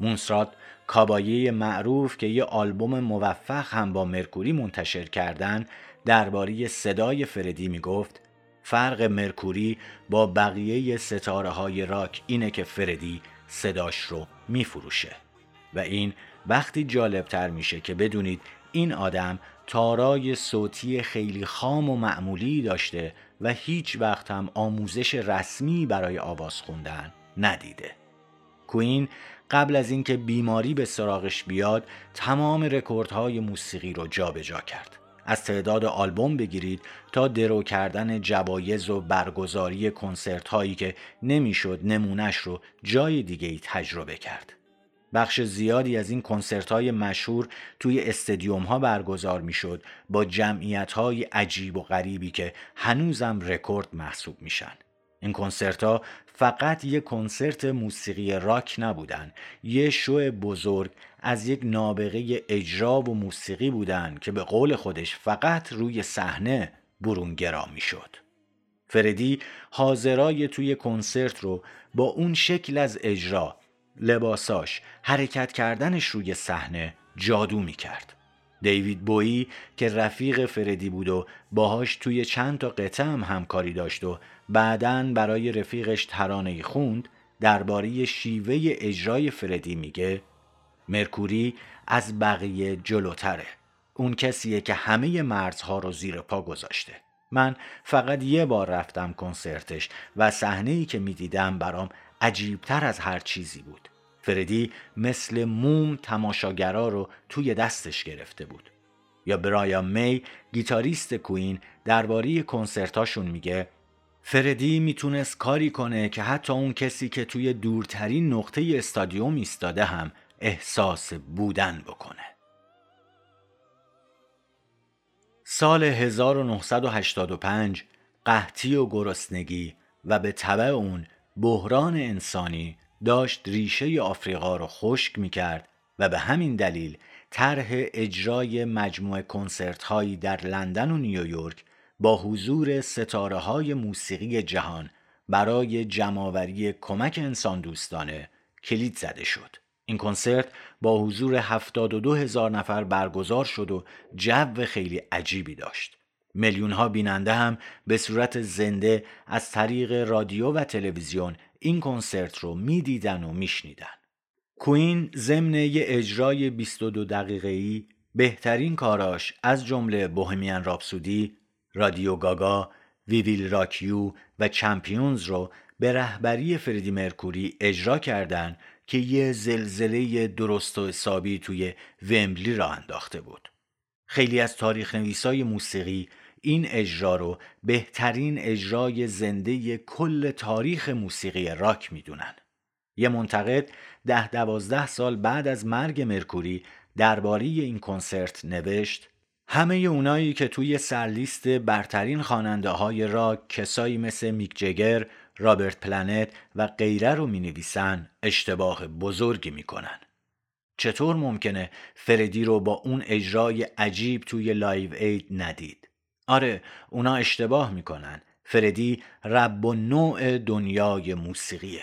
مونسرات کابایه معروف که یه آلبوم موفق هم با مرکوری منتشر کردن درباره صدای فردی میگفت فرق مرکوری با بقیه ستاره های راک اینه که فردی صداش رو میفروشه و این وقتی جالبتر میشه که بدونید این آدم تارای صوتی خیلی خام و معمولی داشته و هیچ وقت هم آموزش رسمی برای آواز خوندن ندیده. کوین قبل از اینکه بیماری به سراغش بیاد تمام رکوردهای موسیقی رو جابجا کرد. از تعداد آلبوم بگیرید تا درو کردن جوایز و برگزاری کنسرت هایی که نمیشد نمونش رو جای دیگه‌ای تجربه کرد. بخش زیادی از این کنسرت‌های مشهور توی استادیوم‌ها برگزار می‌شد با جمعیت‌های عجیب و غریبی که هنوزم رکورد محسوب میشن. این کنسرت‌ها فقط یک کنسرت موسیقی راک نبودن، یه شو بزرگ از یک نابغه اجرا و موسیقی بودن که به قول خودش فقط روی صحنه برونگرا می‌شد. فردی حاضرای توی کنسرت رو با اون شکل از اجرا، لباساش، حرکت کردنش روی صحنه جادو میکرد. دیوید بویی که رفیق فردی بود و باهاش توی چند تا قطعه هم همکاری داشت و بعدن برای رفیقش ترانه‌ای خوند، درباره شیوه اجرای فردی میگه مرکوری از بقیه جلوتره. اون کسیه که همه مرزها رو زیر پا گذاشته. من فقط یه بار رفتم کنسرتش و صحنه‌ای که میدیدم برام عجیبتر از هر چیزی بود. فردی مثل موم تماشاگرها رو توی دستش گرفته بود. یا برایان می گیتاریست کوین درباره کنسرتاشون میگه فردی میتونست کاری کنه که حتی اون کسی که توی دورترین نقطه استادیوم ایستاده هم احساس بودن بکنه. سال 1985 قحطی و گرسنگی و به تبع اون بحران انسانی داشت ریشه آفریقا رو خشک می‌کرد و به همین دلیل طرح اجرای مجموعه کنسرت‌هایی در لندن و نیویورک با حضور ستاره‌های موسیقی جهان برای جمع‌آوری کمک انسان دوستانه کلید زده شد. این کنسرت با حضور 72000 نفر برگزار شد و جو خیلی عجیبی داشت. میلیون‌ها بیننده هم به صورت زنده از طریق رادیو و تلویزیون این کنسرت رو می‌دیدن و می‌شنیدن. کوین ضمن یه اجرای 22 دقیقه‌ای بهترین کاراش از جمله بوهمیان راپسودی، رادیو گاگا، وی ویل راک یو و چمپیونز رو به رهبری فردی مرکوری اجرا کردن که یه زلزله درست و حسابی توی ویمبلی را انداخته بود. خیلی از تاریخ‌نویسای موسیقی این اجرا رو بهترین اجرای زنده کل تاریخ موسیقی راک میدونن. یه منتقد 10-12 سال بعد از مرگ مرکوری درباره این کنسرت نوشت: همه اونایی که توی سرلیست برترین خواننده‌های راک کسایی مثل میک جگر، رابرت پلنت و غیره رو می‌نویسن اشتباه بزرگی می‌کنن. چطور ممکنه فردی رو با اون اجرای عجیب توی لایو اید ندید؟ آره، اونا اشتباه می‌کنن. فردی رب و نوع دنیای موسیقیه.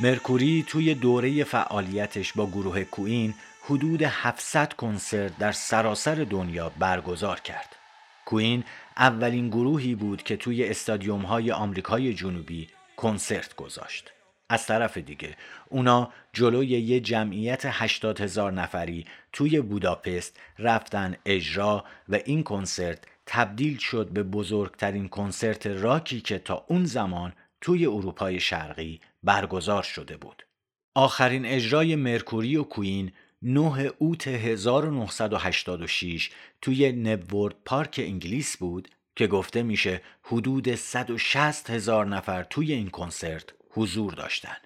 مرکوری توی دوره فعالیتش با گروه کوین حدود 700 کنسرت در سراسر دنیا برگزار کرد. کوین اولین گروهی بود که توی استادیوم‌های آمریکای جنوبی کنسرت گذاشت. از طرف دیگه اونا جلوی یه جمعیت 80000 نفری توی بوداپست رفتن اجرا و این کنسرت تبدیل شد به بزرگترین کنسرت راکی که تا اون زمان توی اروپای شرقی برگزار شده بود. آخرین اجرای مرکوری و کوین 9 اوت 1986 توی نبورد پارک انگلیس بود که گفته میشه حدود 160000 نفر توی این کنسرت حضور داشتن.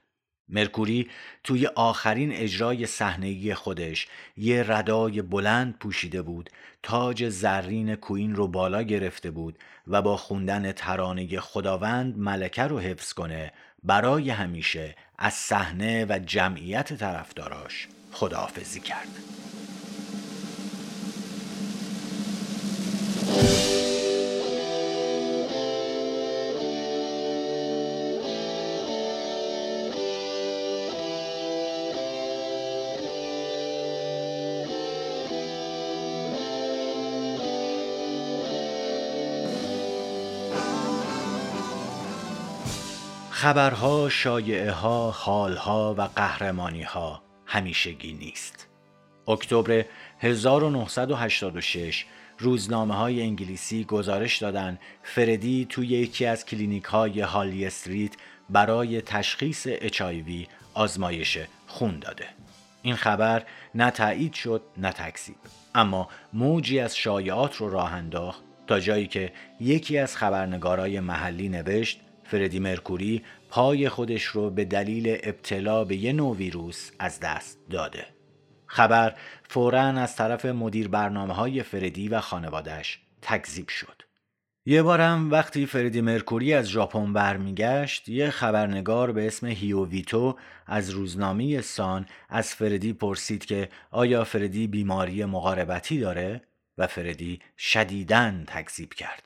مرکوری توی آخرین اجرای صحنه‌ای خودش یه ردای بلند پوشیده بود، تاج زرین کوین رو بالا گرفته بود و با خوندن ترانه خداوند ملکه رو حفظ کنه برای همیشه از صحنه و جمعیت طرفداراش خداحافظی کرد. خبرها، شایعه‌ها، حالها و قهرمانی‌ها همیشگی نیست. اکتبر 1986 روزنامه‌های انگلیسی گزارش دادند فردی توی یکی از کلینیک‌های هالی استریت برای تشخیص HIV آزمایش خون داده. این خبر نه تایید شد نه تکذیب، اما موجی از شایعات رو راه انداخت تا جایی که یکی از خبرنگارای محلی نوشت فردی مرکوری پای خودش رو به دلیل ابتلا به یه نوع ویروس از دست داده. خبر فوراً از طرف مدیر برنامه‌های فردی و خانواده‌اش تکذیب شد. یه بارم وقتی فردی مرکوری از ژاپن برمیگشت، یه خبرنگار به اسم هیوویتو از روزنامه سان از فردی پرسید که آیا فردی بیماری مقاربتی داره؟ و فردی شدیداً تکذیب کرد.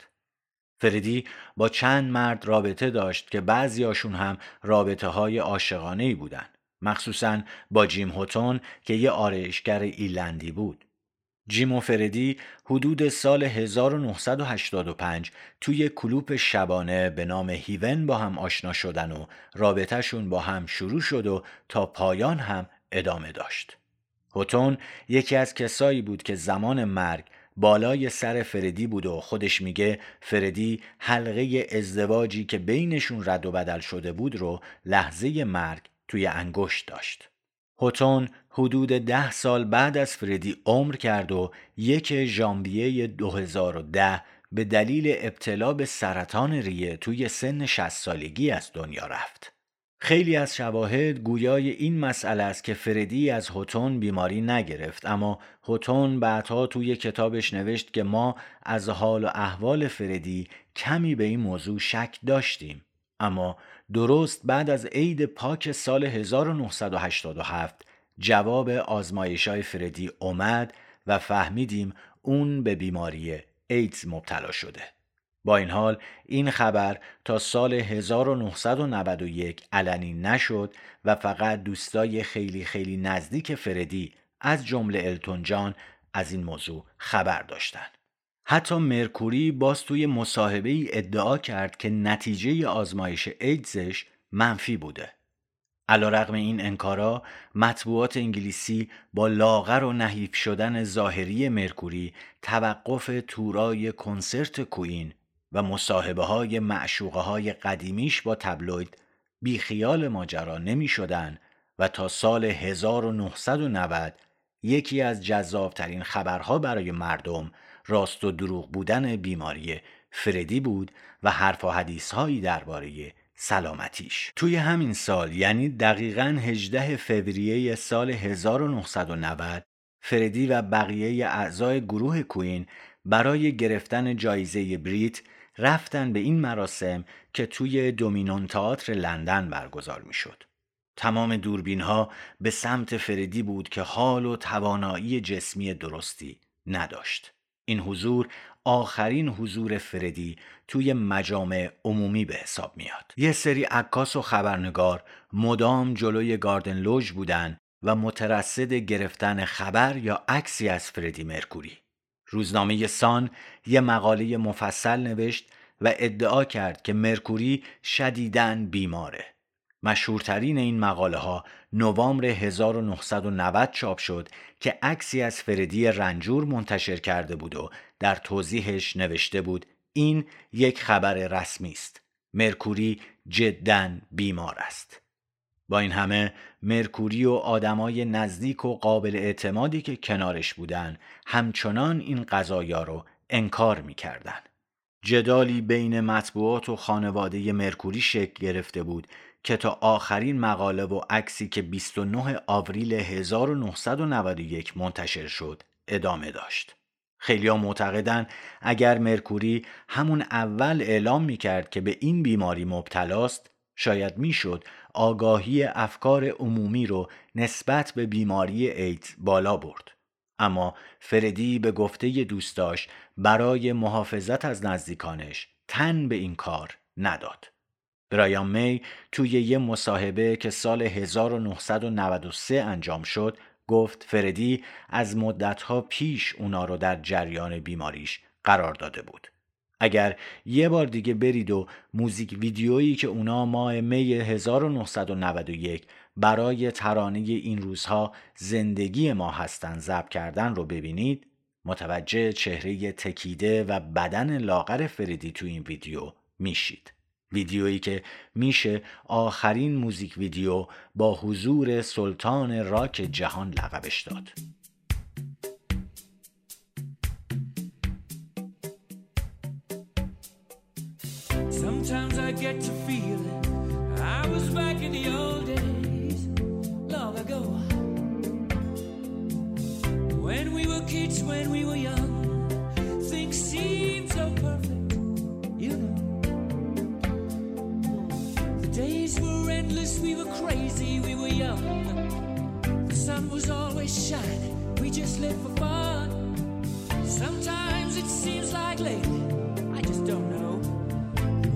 فردی با چند مرد رابطه داشت که بعضیاشون هم رابطه‌های عاشقانه‌ای بودن، مخصوصاً با جیم هوتون که یه آرایشگر ایرلندی بود. جیم و فردی حدود سال 1985 توی کلوپ شبانه به نام هیون با هم آشنا شدن و رابطه‌شون با هم شروع شد و تا پایان هم ادامه داشت. هوتون یکی از کسایی بود که زمان مرگ بالای سر فردی بود و خودش میگه فردی حلقه ازدواجی که بینشون رد و بدل شده بود رو لحظه مرگ توی انگشت داشت. هوتون حدود 10 سال بعد از فردی عمر کرد و 1 ژانویه 2010 به دلیل ابتلا به سرطان ریه توی سن 60 سالگی از دنیا رفت. خیلی از شواهد گویای این مسئله است که فردی از هوتون بیماری نگرفت، اما هوتون بعدها توی کتابش نوشت که ما از حال و احوال فردی کمی به این موضوع شک داشتیم، اما درست بعد از عید پاک سال 1987 جواب آزمایش‌های فردی اومد و فهمیدیم اون به بیماری ایدز مبتلا شده. با این حال این خبر تا سال 1991 علنی نشد و فقط دوستای خیلی خیلی نزدیک فردی از جمله التون جان از این موضوع خبر داشتن. حتی مرکوری باز توی مصاحبه‌ای ادعا کرد که نتیجه آزمایش ایدزش منفی بوده. علیرغم این انکارا، مطبوعات انگلیسی با لاغر و نحیف شدن ظاهری مرکوری، توقف تورای کنسرت کوئین و مصاحبه‌های معشوقه‌های قدیمیش با تبلوید بیخیال ماجرا نمی‌شدن و تا سال 1990 یکی از جذاب‌ترین خبرها برای مردم راست و دروغ بودن بیماری فردی بود و حرف و حدیث‌هایی درباره سلامتیش. توی همین سال، یعنی دقیقاً 18 فوریه سال 1990، فردی و بقیه اعضای گروه کوئین برای گرفتن جایزه بریت رفتن به این مراسم که توی دومینون تئاتر لندن برگزار میشد. تمام دوربین‌ها به سمت فردی بود که حال و توانایی جسمی درستی نداشت. این حضور آخرین حضور فردی توی مجامع عمومی به حساب میاد. یه سری عکاس و خبرنگار مدام جلوی گاردن لوژ بودن و مترصد گرفتن خبر یا عکسی از فردی مرکوری. روزنامه سان یه مقاله مفصل نوشت و ادعا کرد که مرکوری شدیداً بیماره. مشهورترین این مقاله ها نوامبر 1990 چاپ شد که عکسی از فردی رنجور منتشر کرده بود و در توضیحش نوشته بود این یک خبر رسمی است. مرکوری جداً بیمار است. با این همه مرکوری و آدمای نزدیک و قابل اعتمادی که کنارش بودن همچنان این قضایا رو انکار می‌کردن. جدالی بین مطبوعات و خانواده مرکوری شکل گرفته بود که تا آخرین مقاله و عکسی که 29 آوریل 1991 منتشر شد ادامه داشت. خیلی‌ها معتقدن اگر مرکوری همون اول اعلام می‌کرد که به این بیماری مبتلاست، شاید می‌شد آگاهی افکار عمومی رو نسبت به بیماری ایدز بالا برد. اما فردی به گفته دوستاش برای محافظت از نزدیکانش تن به این کار نداد. برایان می توی یه مصاحبه که سال 1993 انجام شد گفت فردی از مدتها پیش اونا رو در جریان بیماریش قرار داده بود. اگر یه بار دیگه برید و موزیک ویدیویی که اونا ماه می 1991 برای ترانه این روزها زندگی ما هستن ضبط کردن رو ببینید، متوجه چهره تکیده و بدن لاغر فردی تو این ویدیو میشید. ویدیویی که میشه آخرین موزیک ویدیو با حضور سلطان راک جهان لقبش داد. Sometimes I get to feeling I was back in the old days, long ago. When we were kids, when we were young, things seemed so perfect, you know. The days were endless, we were crazy, we were young. The sun was always shining, we just lived for fun. Sometimes it seems like lately, I just don't know.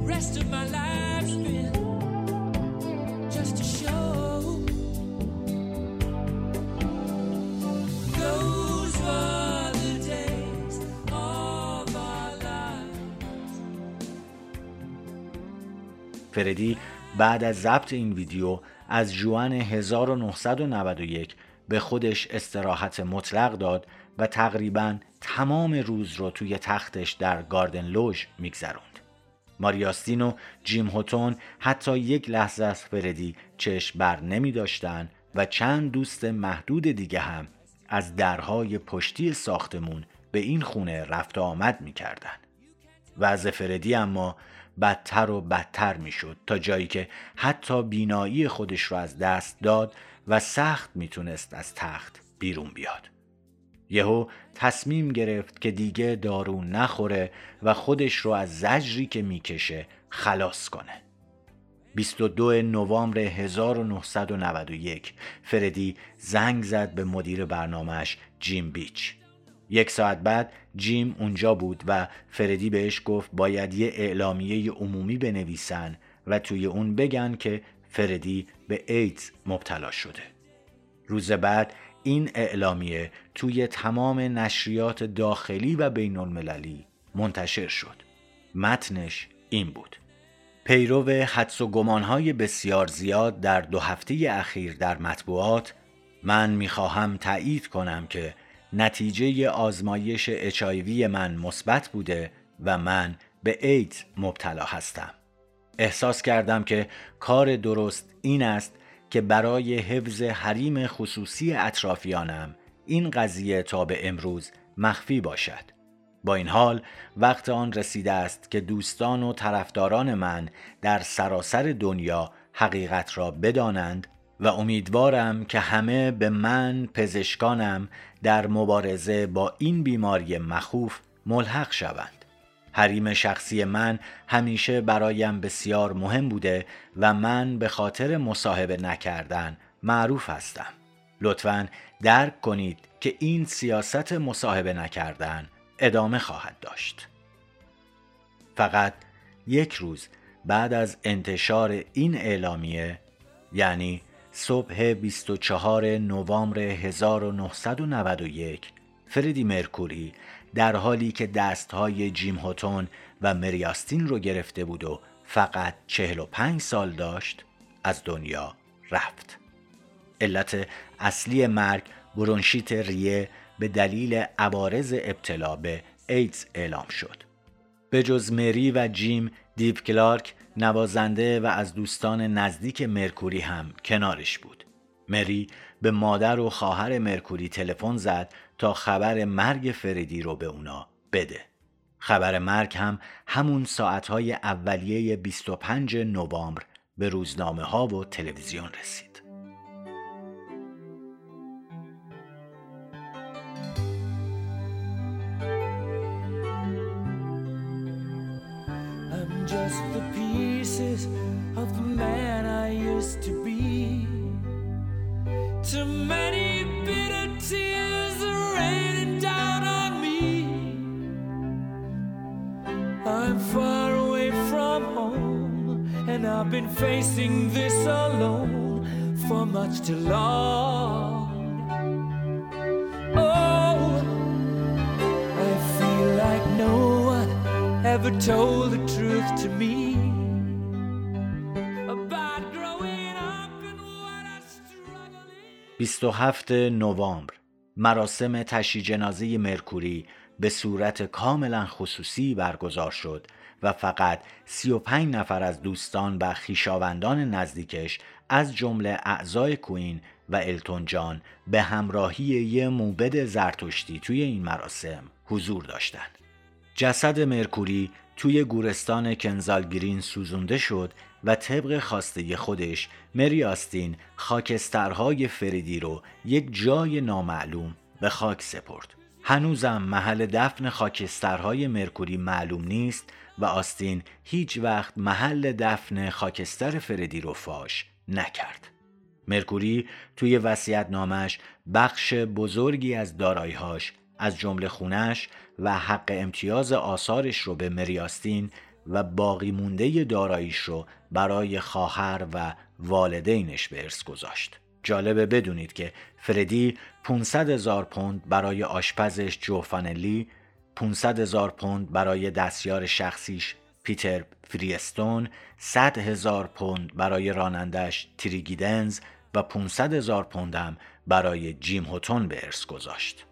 The rest of my life's been just a show. Those were the days of our lives. فردی بعد از ضبط این ویدیو از جوان 1991 به خودش استراحت مطلق داد و تقریباً تمام روز رو توی تختش در گاردن لوژ می‌گذروند. ماری آستین و جیم هوتون حتی یک لحظه از فردی چشم بر نمی داشتن و چند دوست محدود دیگه هم از درهای پشتی ساختمون به این خونه رفت آمد می کردن. وضع فردی اما بدتر و بدتر می شد تا جایی که حتی بینایی خودش رو از دست داد و سخت می تونست از تخت بیرون بیاد. یهو تصمیم گرفت که دیگه دارو نخوره و خودش رو از زجری که میکشه خلاص کنه. 22 نوامبر 1991 فردی زنگ زد به مدیر برنامهش جیم بیچ. 1 ساعت بعد جیم اونجا بود و فردی بهش گفت باید یه اعلامیه عمومی بنویسن و توی اون بگن که فردی به ایدز مبتلا شده. روز بعد این اعلامیه توی تمام نشریات داخلی و بین المللی منتشر شد. متنش این بود: پیرو حدس و گمانهای بسیار زیاد در 2 هفته اخیر در مطبوعات، من میخواهم تأیید کنم که نتیجه آزمایش HIV من مثبت بوده و من به ایدز مبتلا هستم. احساس کردم که کار درست این است که برای حفظ حریم خصوصی اطرافیانم این قضیه تا به امروز مخفی باشد. با این حال وقت آن رسیده است که دوستان و طرفداران من در سراسر دنیا حقیقت را بدانند و امیدوارم که همه به من، پزشکانم، در مبارزه با این بیماری مخوف ملحق شوند. حریم شخصی من همیشه برایم بسیار مهم بوده و من به خاطر مصاحبه نکردن معروف هستم. لطفاً درک کنید که این سیاست مصاحبه نکردن ادامه خواهد داشت. فقط 1 روز بعد از انتشار این اعلامیه، یعنی صبح 24 نوامبر 1991، فردی مرکوری در حالی که دستهای جیم هاتون و مری آستین رو گرفته بود و فقط 45 سال داشت، از دنیا رفت. علت اصلی مرگ برونشیت ریه به دلیل عوارض ابتلا به ایدز اعلام شد. به جز مری و جیم، دیو کلارک، نوازنده و از دوستان نزدیک مرکوری، هم کنارش بود. مری به مادر و خواهر مرکوری تلفن زد تا خبر مرگ فردی رو به اونا بده. خبر مرگ هم همون ساعتهای اولیه 25 نوامبر به روزنامه ها و تلویزیون رسید. Just the pieces of the man I used to be. Too many bitter tears are raining down on me. I'm far away from home, and I've been facing this alone for much too long. Oh, I feel like no one ever told the truth to me about growing up and what I struggled in. 27 نوامبر مراسم تشییع جنازه مرکوری به صورت کاملا خصوصی برگزار شد و فقط 35 نفر از دوستان و خویشاوندان نزدیکش از جمله اعضای کوین و التون جان به همراهی یک موبد زرتشتی توی این مراسم حضور داشتند. جسد مرکوری توی گورستان کنزال گرین سوزونده شد و طبق خواسته خودش مری آستین خاکسترهای فردی رو یک جای نامعلوم به خاک سپرد. هنوزم محل دفن خاکسترهای مرکوری معلوم نیست و آستین هیچ وقت محل دفن خاکستر فردی رو فاش نکرد. مرکوری توی وصیت‌نامه‌اش بخش بزرگی از دارایی‌هاش از جمله خونش و حق امتیاز آثارش رو به مری آستین و باقی مونده داراییش رو برای خواهر و والدینش به ارث گذاشت. جالبه بدونید که فردی 500,000 پوند برای آشپزش جوفانلی، 500,000 پوند برای دستیار شخصیش پیتر فریستون، 100,000 پوند برای رانندش تریگیدنز و 500,000 پوند هم برای جیم هاتون به ارث گذاشت.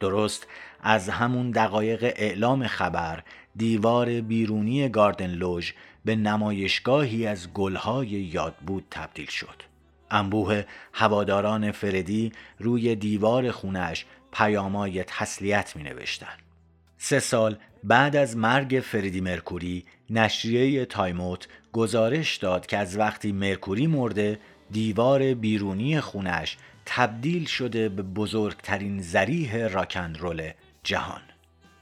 درست از همون دقایق اعلام خبر، دیوار بیرونی گاردن لوژ به نمایشگاهی از گلهای یاد بود تبدیل شد. انبوه هواداران فردی روی دیوار خونش پیامای تسلیت می نوشتن. 3 سال بعد از مرگ فردی مرکوری، نشریه تایموت گزارش داد که از وقتی مرکوری مرده، دیوار بیرونی خونش تبدیل شده به بزرگترین ذریح راکندرول جهان.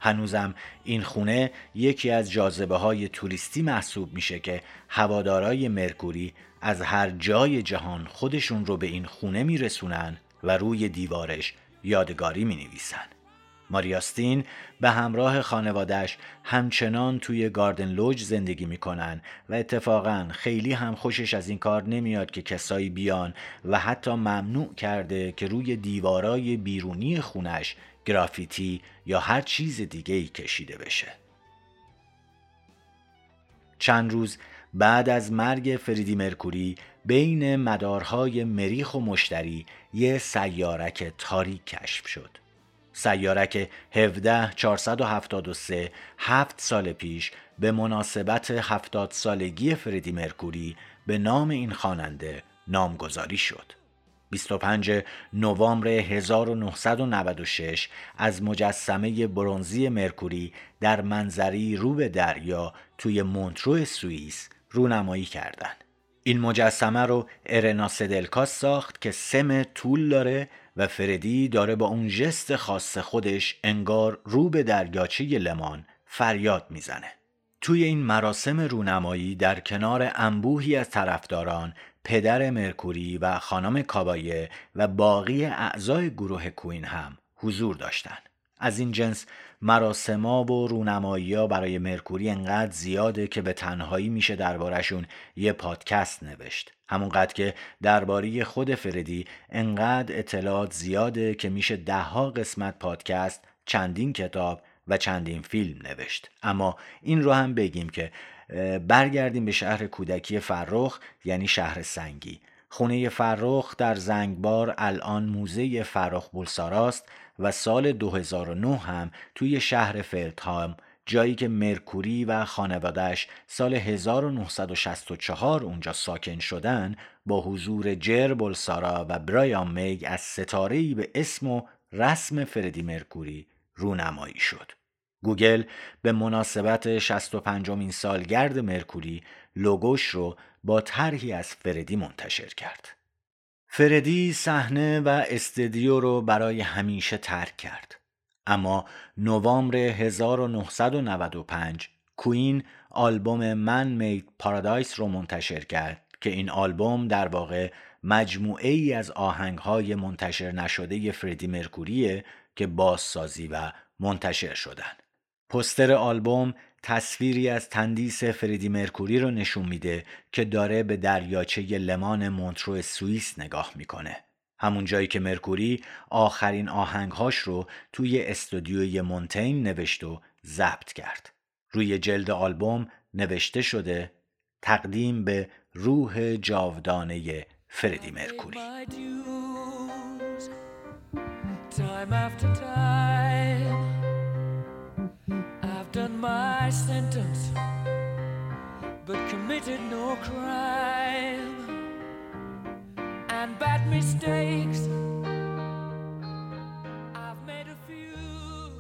هنوزم این خونه یکی از جاذبه‌های توریستی محسوب میشه که هوادارای مرکوری از هر جای جهان خودشون رو به این خونه میرسونن و روی دیوارش یادگاری مینویسن. ماری آستین به همراه خانواده‌اش همچنان توی گاردن لوج زندگی میکنن و اتفاقاً خیلی هم خوشش از این کار نمیاد که کسایی بیان و حتی ممنوع کرده که روی دیوارای بیرونی خونش گرافیتی یا هر چیز دیگه‌ای کشیده بشه. چند روز بعد از مرگ فردی مرکوری، بین مدارهای مریخ و مشتری یه سیارک تاریک کشف شد. سیارک 17473 7 سال پیش به مناسبت 70 سالگی فردی مرکوری به نام این خواننده نامگذاری شد. 25 نوامبر 1996 از مجسمه برنزی مرکوری در منظری رو به دریا توی مونترو سوئیس رونمایی کردند. این مجسمه رو ارنا سدلکاس ساخت که 3 متر طول داره و فردی داره با اون ژست خاص خودش انگار رو به دریاچه لمان فریاد میزنه. توی این مراسم رونمایی در کنار انبوهی از طرفداران، پدر مرکوری و خانم کابایه و باقی اعضای گروه کوین هم حضور داشتند. از این جنس مراسم‌ها و رونمایی‌ها برای مرکوری انقدر زیاده که به تنهایی میشه دربارشون یه پادکست نوشت. همونقدر که درباره خود فردی انقدر اطلاعات زیاده که میشه 10ها قسمت پادکست، چندین کتاب و چندین فیلم نوشت. اما این رو هم بگیم که برگردیم به شهر کودکی فرخ، یعنی شهر سنگی. خونه فرخ در زنگبار الان موزه فرخ بولساراست و سال 2009 هم توی شهر فلتهام، جایی که مرکوری و خانواده‌اش سال 1964 اونجا ساکن شدن، با حضور جر بولسارا و برایان می از ستاره‌ای به اسم و رسم فردی مرکوری رونمایی شد. گوگل به مناسبت 65مین سالگرد مرکوری لوگوش رو با طرحی از فردی منتشر کرد. فردی صحنه و استودیو رو برای همیشه ترک کرد. اما نوامبر 1995 کوین آلبوم من مید پارادایس رو منتشر کرد که این آلبوم در واقع مجموعه ای از آهنگ‌های منتشر نشده فردی مرکوریه که بازسازی و منتشر شدن. پوستر آلبوم تصویری از تندیس فردی مرکوری رو نشون میده که داره به دریاچه لمان مونترو سوئیس نگاه میکنه. همون جایی که مرکوری آخرین آهنگهاش رو توی استودیوی مونتین نوشت و ضبط کرد. روی جلد آلبوم نوشته شده تقدیم به روح جاودانه فردی مرکوری. Time after time I've done my sentence but committed no crime and bad mistakes I've made a few.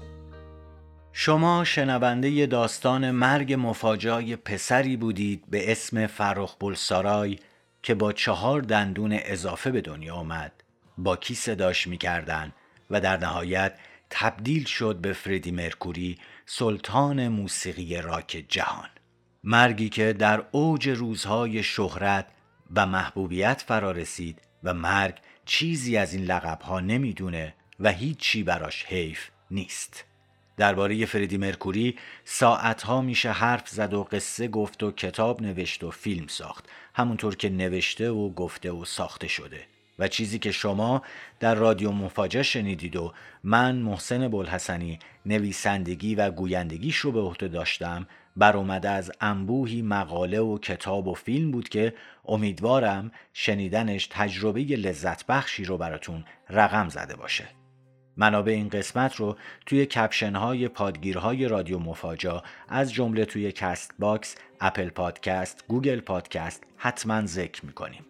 شما شنونده داستان مرگ مفاجای پسری بودید به اسم فرخ بولسارای که با 4 دندون اضافه به دنیا آمد، با کی صداش می‌کردند و در نهایت تبدیل شد به فردی مرکوری، سلطان موسیقی راک جهان. مرگی که در اوج روزهای شهرت و محبوبیت فرا رسید و مرگ چیزی از این لقب‌ها نمیدونه و هیچی براش حیف نیست. درباره فردی مرکوری ساعتها میشه حرف زد و قصه گفت و کتاب نوشت و فیلم ساخت، همونطور که نوشته و گفته و ساخته شده. و چیزی که شما در رادیو مفاجا شنیدید و من محسن بولحسنی نویسندگی و گویندگیش رو به عهده داشتم، برآمده از انبوهی مقاله و کتاب و فیلم بود که امیدوارم شنیدنش تجربه لذت بخشی رو براتون رقم زده باشه. منابع این قسمت رو توی کپشن‌های پادگیرهای رادیو مفاجا از جمله توی کست باکس، اپل پادکست، گوگل پادکست حتما ذکر می‌کنیم.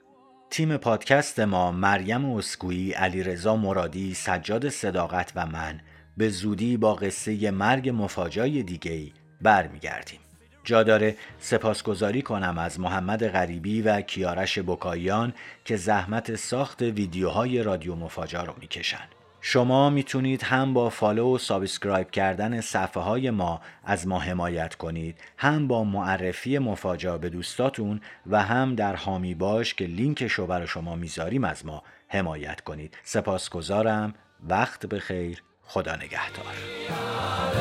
تیم پادکست ما مریم اسکویی، علیرضا مرادی، سجاد صداقت و من به زودی با قصه مرگ مفاجای دیگه‌ای برمیگردیم. جا داره سپاسگزاری کنم از محمد غریبی و کیارش بکاییان که زحمت ساخت ویدیوهای رادیو مفاجا رو میکشن. شما میتونید هم با فالو و سابسکرایب کردن صفحه های ما از ما حمایت کنید، هم با معرفی مفاجا به دوستاتون و هم در حامی باش که لینکشو برای شما میذاریم از ما حمایت کنید. سپاسگزارم، وقت بخیر، خدا نگهدار.